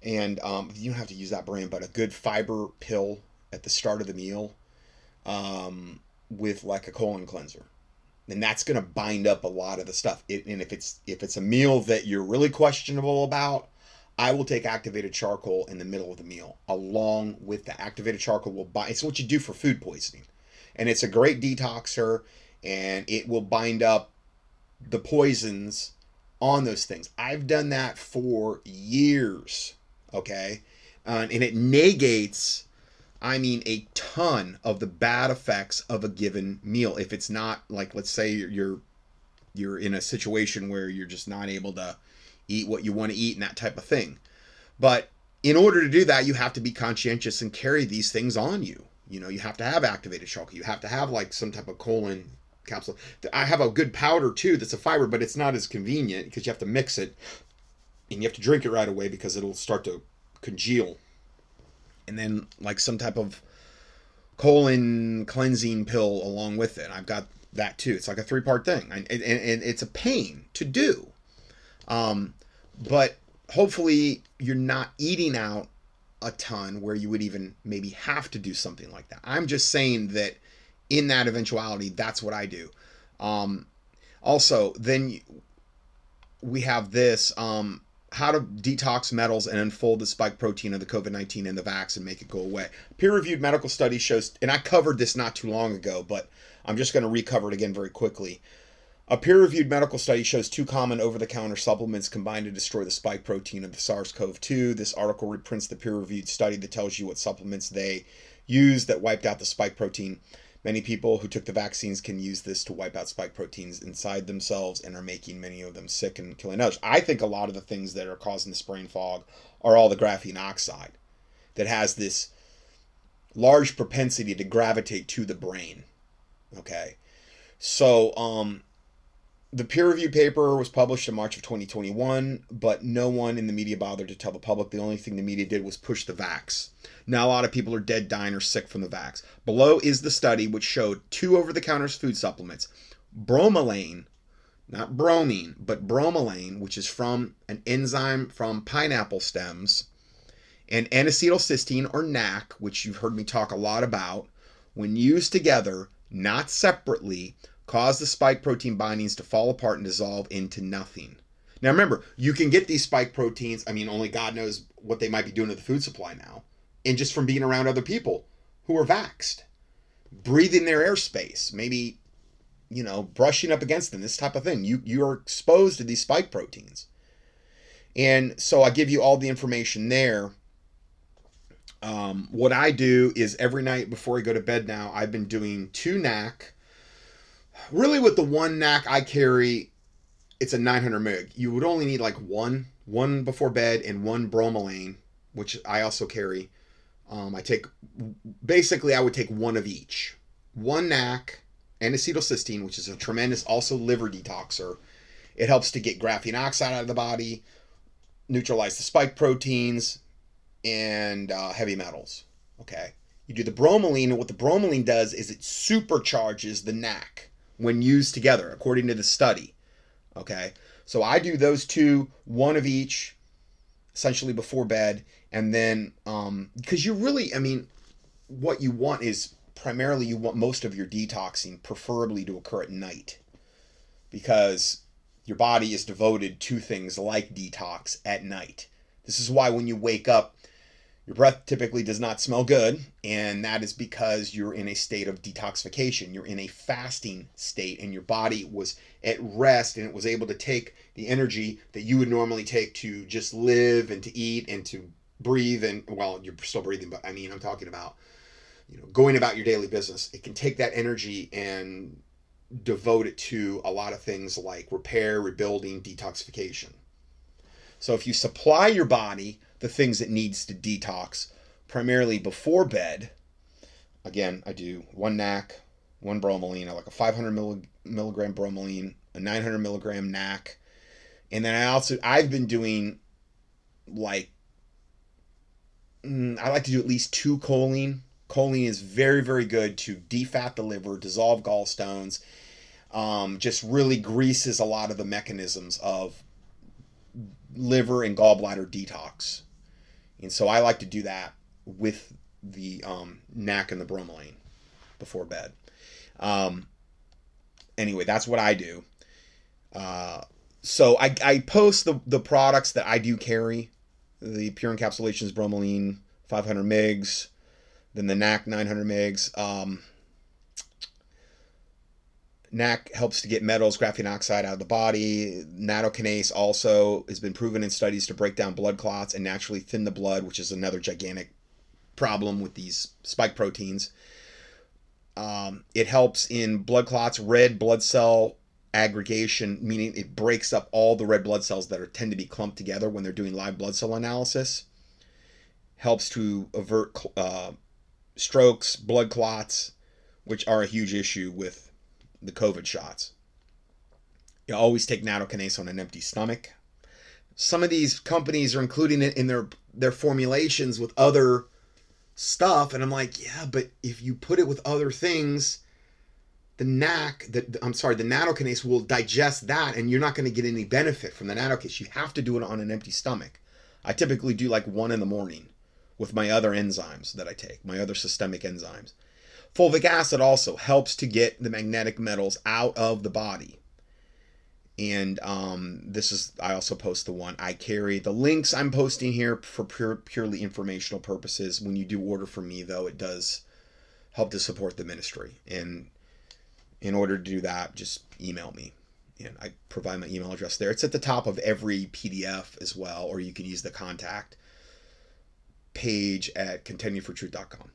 And you don't have to use that brand, but a good fiber pill at the start of the meal with like a colon cleanser. And that's going to bind up a lot of the stuff. And if it's a meal that you're really questionable about, I will take activated charcoal in the middle of the meal. Along with the activated charcoal will bind. It's what you do for food poisoning. And it's a great detoxer, and it will bind up the poisons on those things. I've done that for years, okay? And it negates, a ton of the bad effects of a given meal. If it's not, like, let's say you're in a situation where you're just not able to eat what you want to eat and that type of thing. But in order to do that, you have to be conscientious and carry these things on you. You have to have activated charcoal. You have to have like some type of colon capsule. I have a good powder too that's a fiber, but it's not as convenient because you have to mix it and you have to drink it right away because it'll start to congeal. And then like some type of colon cleansing pill along with it. I've got that too. It's like a 3-part thing. And it's a pain to do. But hopefully you're not eating out a ton where you would even maybe have to do something like that. I'm just saying that in that eventuality, that's what I do. Also, then we have this, how to detox metals and unfold the spike protein of the COVID-19 in the vax and make it go away. Peer-reviewed medical study shows, and I covered this not too long ago, but I'm just going to recover it again very quickly. A peer-reviewed medical study shows 2 common over-the-counter supplements combine to destroy the spike protein of the SARS-CoV-2. This article reprints the peer-reviewed study that tells you what supplements they use that wiped out the spike protein. Many people who took the vaccines can use this to wipe out spike proteins inside themselves and are making many of them sick and killing others. I think a lot of the things that are causing this brain fog are all the graphene oxide that has this large propensity to gravitate to the brain. Okay. So, the peer-reviewed paper was published in March of 2021, but no one in the media bothered to tell the public. The only thing the media did was push the vax. Now a lot of people are dead, dying, or sick from the vax. Below is the study which showed 2 over-the-counter food supplements. Bromelain, not bromine, but bromelain, which is from an enzyme from pineapple stems, and N-Acetylcysteine, or NAC, which you've heard me talk a lot about, when used together, not separately, cause the spike protein bindings to fall apart and dissolve into nothing. Now remember, you can get these spike proteins, I mean, only God knows what they might be doing to the food supply now, and just from being around other people who are vaxxed, breathing their airspace, maybe, you know, brushing up against them, this type of thing. You are exposed to these spike proteins. And so I give you all the information there. What I do is every night before I go to bed now, I've been doing 2 NAC. Really, with the one NAC I carry, it's a 900 mg. You would only need like one before bed and one bromelain, which I also carry. I would take one of each. One NAC and N-acetylcysteine, which is a tremendous, also liver detoxer. It helps to get graphene oxide out of the body, neutralize the spike proteins, and heavy metals. Okay. You do the bromelain, and what the bromelain does is it supercharges the NAC when used together, according to the study. Okay, so I do those 2, one of each, essentially before bed, and then because you really, I mean, what you want is primarily you want most of your detoxing, preferably to occur at night, because your body is devoted to things like detox at night. This is why when you wake up, your breath typically does not smell good, and that is because you're in a state of detoxification. You're in a fasting state, and your body was at rest, and it was able to take the energy that you would normally take to just live and to eat and to breathe. And, well, you're still breathing, but, I mean, I'm talking about, you know, going about your daily business. It can take that energy and devote it to a lot of things like repair, rebuilding, detoxification. So if you supply your body the things it needs to detox, primarily before bed. Again, I do 1 NAC, 1 bromelain. I like a 500 milligram bromelain, a 900 milligram NAC. And then I've been doing like, I like to do at least 2 choline. Choline is very, very good to defat the liver, dissolve gallstones, just really greases a lot of the mechanisms of liver and gallbladder detox. And so I like to do that with the NAC and the bromelain before bed. Anyway, that's what I do. So I post the products that I do carry, the pure encapsulations bromelain 500 mgs, then the NAC 900 mgs. NAC helps to get metals, graphene oxide out of the body. Nattokinase also has been proven in studies to break down blood clots and naturally thin the blood, which is another gigantic problem with these spike proteins. It helps in blood clots, red blood cell aggregation, meaning it breaks up all the red blood cells that tend to be clumped together when they're doing live blood cell analysis. Helps to avert strokes, blood clots, which are a huge issue with the COVID shots. You always take nattokinase on an empty stomach. Some of these companies are including it in their formulations with other stuff, and I'm like, yeah, but if you put it with other things, the nattokinase will digest that, and you're not going to get any benefit from the nattokinase. You have to do it on an empty stomach. I typically do like 1 in the morning with my other enzymes that I take, my other systemic enzymes. Fulvic acid also helps to get the magnetic metals out of the body. And I also post the one I carry. The links I'm posting here for purely informational purposes. When you do order from me, though, it does help to support the ministry. And in order to do that, just email me. And I provide my email address there. It's at the top of every PDF as well, or you can use the contact page at contendingfortruth.com.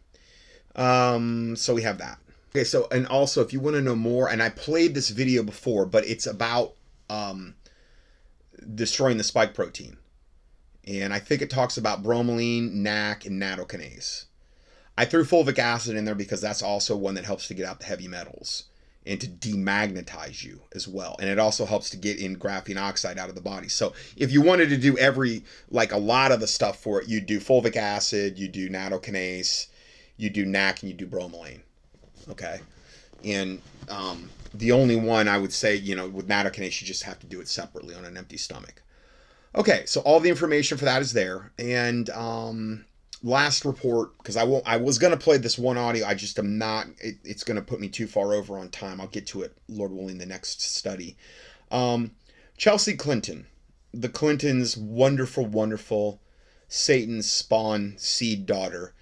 So we have that. Okay, so, and also if you want to know more, and I played this video before, but it's about destroying the spike protein. And I think it talks about bromelain, NAC, and nattokinase. I threw fulvic acid in there because that's also one that helps to get out the heavy metals and to demagnetize you as well. And it also helps to get in graphene oxide out of the body. So if you wanted to do a lot of the stuff for it, you do fulvic acid, you do nattokinase, you do NAC, and you do bromelain. Okay. And the only one I would say, with nattokinase, you just have to do it separately on an empty stomach. Okay. So all the information for that is there. And last report, because I was going to play this one audio. I just am not, it's going to put me too far over on time. I'll get to it, Lord willing, the next study. Chelsea Clinton, the Clintons' wonderful, wonderful Satan's spawn seed daughter.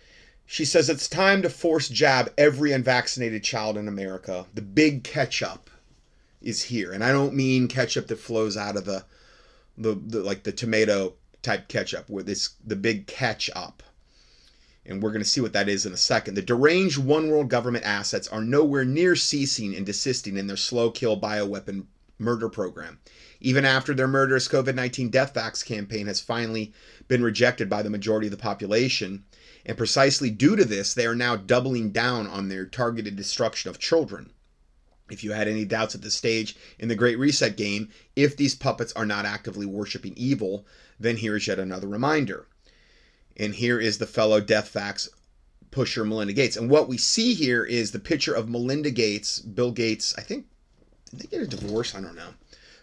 She says it's time to force jab every unvaccinated child in America. The big ketchup is here. And I don't mean ketchup that flows out of the tomato type ketchup, where it's the big catch up. And we're going to see what that is in a second. The deranged one world government assets are nowhere near ceasing and desisting in their slow kill bioweapon murder program, even after their murderous COVID-19 death vax campaign has finally been rejected by the majority of the population. And precisely due to this, they are now doubling down on their targeted destruction of children. If you had any doubts at this stage in the Great Reset game, if these puppets are not actively worshiping evil, then here is yet another reminder. And here is the fellow death vax pusher, Melinda Gates. And what we see here is the picture of Melinda Gates, Bill Gates, I think, did they get a divorce? I don't know.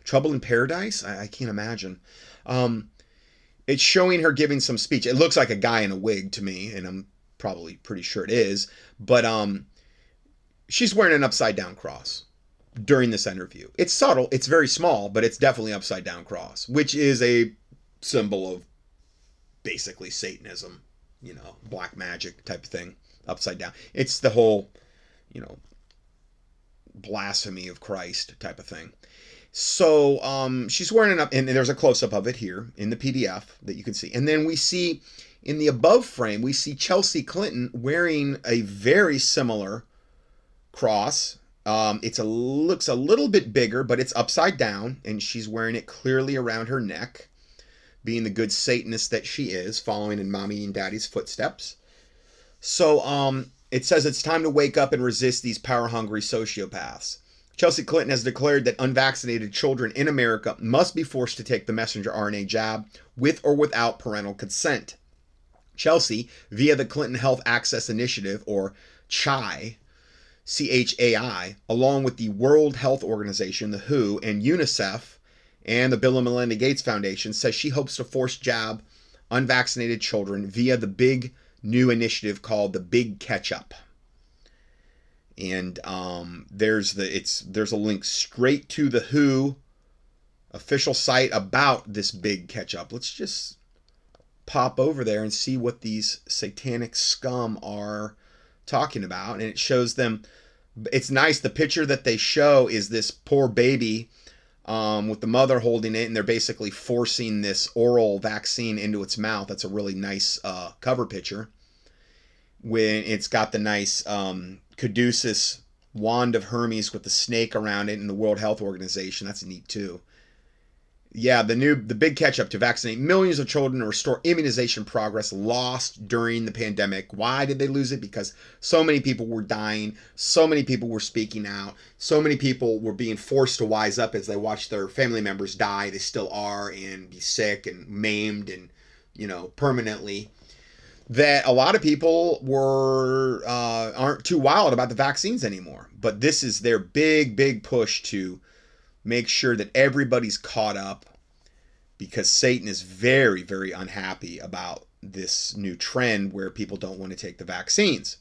Trouble in Paradise? I can't imagine. It's showing her giving some speech. It looks like a guy in a wig to me, and I'm probably pretty sure it is. But she's wearing an upside-down cross during this interview. It's subtle. It's very small, but it's definitely upside-down cross, which is a symbol of basically Satanism, black magic type of thing, upside down. It's the whole, blasphemy of Christ type of thing. So she's wearing it up, and there's a close-up of it here in the PDF that you can see. And then we see in the above frame, we see Chelsea Clinton wearing a very similar cross. It looks a little bit bigger, but it's upside down, and she's wearing it clearly around her neck, being the good Satanist that she is, following in mommy and daddy's footsteps. So it says it's time to wake up and resist these power-hungry sociopaths. Chelsea Clinton has declared that unvaccinated children in America must be forced to take the messenger RNA jab with or without parental consent. Chelsea, via the Clinton Health Access Initiative, or CHAI, C-H-A-I, along with the World Health Organization, the WHO, and UNICEF, and the Bill and Melinda Gates Foundation, says she hopes to force jab unvaccinated children via the big new initiative called the Big Catch-Up. And there's a link straight to the WHO official site about this big catch-up. Let's just pop over there and see what these satanic scum are talking about. And it shows them. It's nice. The picture that they show is this poor baby with the mother holding it, and they're basically forcing this oral vaccine into its mouth. That's a really nice cover picture. When it's got the nice caduceus wand of Hermes with the snake around it in the World Health Organization. That's neat too. Yeah, the big catch-up to vaccinate millions of children and restore immunization progress lost during the pandemic. Why did they lose it? Because so many people were dying. So many people were speaking out. So many people were being forced to wise up as they watched their family members die. They still are, and be sick and maimed and, permanently. That a lot of people aren't too wild about the vaccines anymore. But this is their big, big push to make sure that everybody's caught up, because Satan is very, very unhappy about this new trend where people don't want to take the vaccines.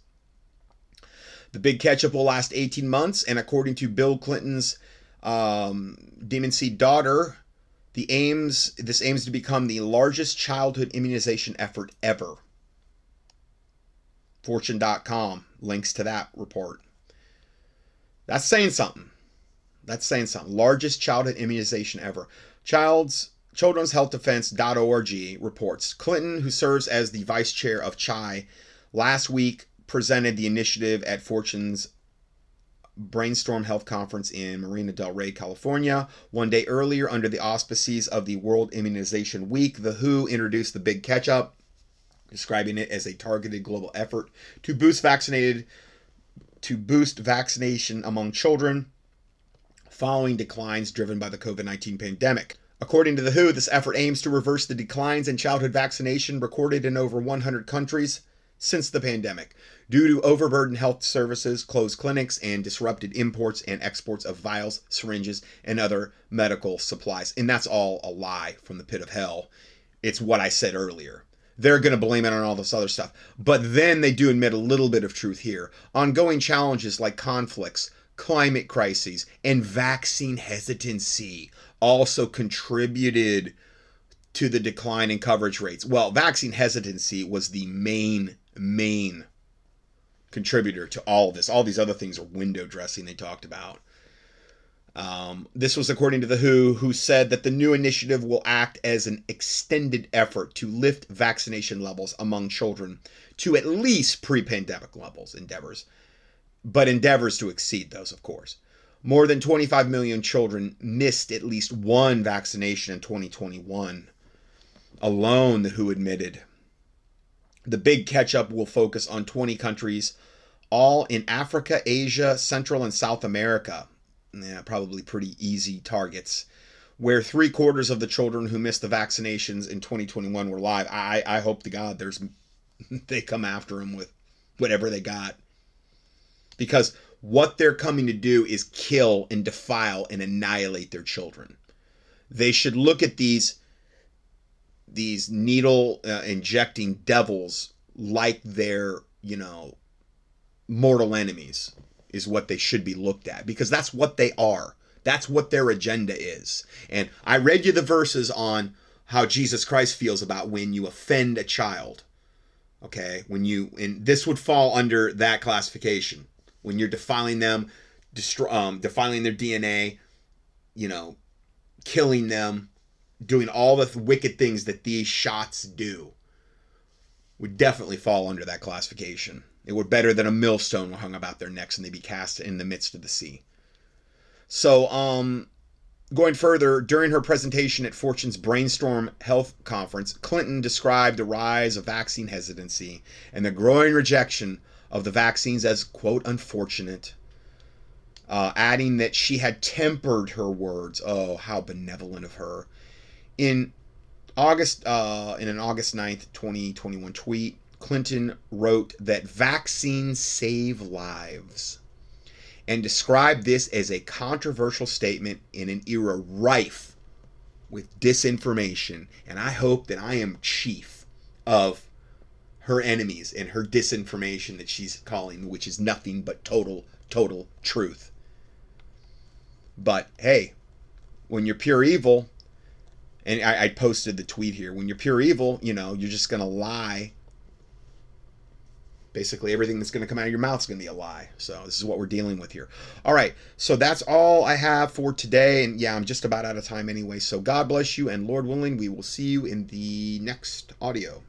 The big catch-up will last 18 months. And according to Bill Clinton's demon seed daughter, this aims to become the largest childhood immunization effort ever. Fortune.com links to that report. That's saying something. Largest childhood immunization ever. Children's Health Defense.org reports. Clinton, who serves as the vice chair of CHAI, last week presented the initiative at Fortune's Brainstorm Health Conference in Marina del Rey, California. One day earlier, under the auspices of the World Immunization Week, the WHO introduced the Big Catch-Up, describing it as a targeted global effort to boost vaccination among children following declines driven by the COVID-19 pandemic. According to the WHO, this effort aims to reverse the declines in childhood vaccination recorded in over 100 countries since the pandemic, due to overburdened health services, closed clinics, and disrupted imports and exports of vials, syringes, and other medical supplies. And that's all a lie from the pit of hell. It's what I said earlier. They're going to blame it on all this other stuff. But then they do admit a little bit of truth here. Ongoing challenges like conflicts, climate crises, and vaccine hesitancy also contributed to the decline in coverage rates. Well, vaccine hesitancy was the main contributor to all of this. All these other things are window dressing they talked about. This was according to the WHO, who said that the new initiative will act as an extended effort to lift vaccination levels among children to at least pre-pandemic levels, endeavors to exceed those, of course. More than 25 million children missed at least one vaccination in 2021 alone, the WHO admitted. The Big Catch-Up will focus on 20 countries, all in Africa, Asia, Central, and South America. Yeah, probably pretty easy targets, where 3/4 of the children who missed the vaccinations in 2021 were live. I hope to God they come after them with whatever they got, because what they're coming to do is kill and defile and annihilate their children. They should look at these needle injecting devils like they're, mortal enemies. Is what they should be looked at, because that's what they are. That's what their agenda is. And I read you the verses on how Jesus Christ feels about when you offend a child. Okay, and this would fall under that classification. When you're defiling them, defiling their DNA, killing them, doing all the wicked things that these shots do, would definitely fall under that classification. They were better than a millstone hung about their necks, and they'd be cast in the midst of the sea. So, going further, during her presentation at Fortune's Brainstorm Health Conference, Clinton described the rise of vaccine hesitancy and the growing rejection of the vaccines as, quote, unfortunate, adding that she had tempered her words. Oh, how benevolent of her. In an August 9th, 2021 tweet, Clinton wrote that vaccines save lives and described this as a controversial statement in an era rife with disinformation. And I hope that I am chief of her enemies and her disinformation that she's calling, which is nothing but total truth. But hey, when you're pure evil, and I posted the tweet here, when you're pure evil, you're just going to lie. Basically, everything that's going to come out of your mouth is going to be a lie. So this is what we're dealing with here. All right. So that's all I have for today. And yeah, I'm just about out of time anyway. So God bless you. And Lord willing, we will see you in the next audio.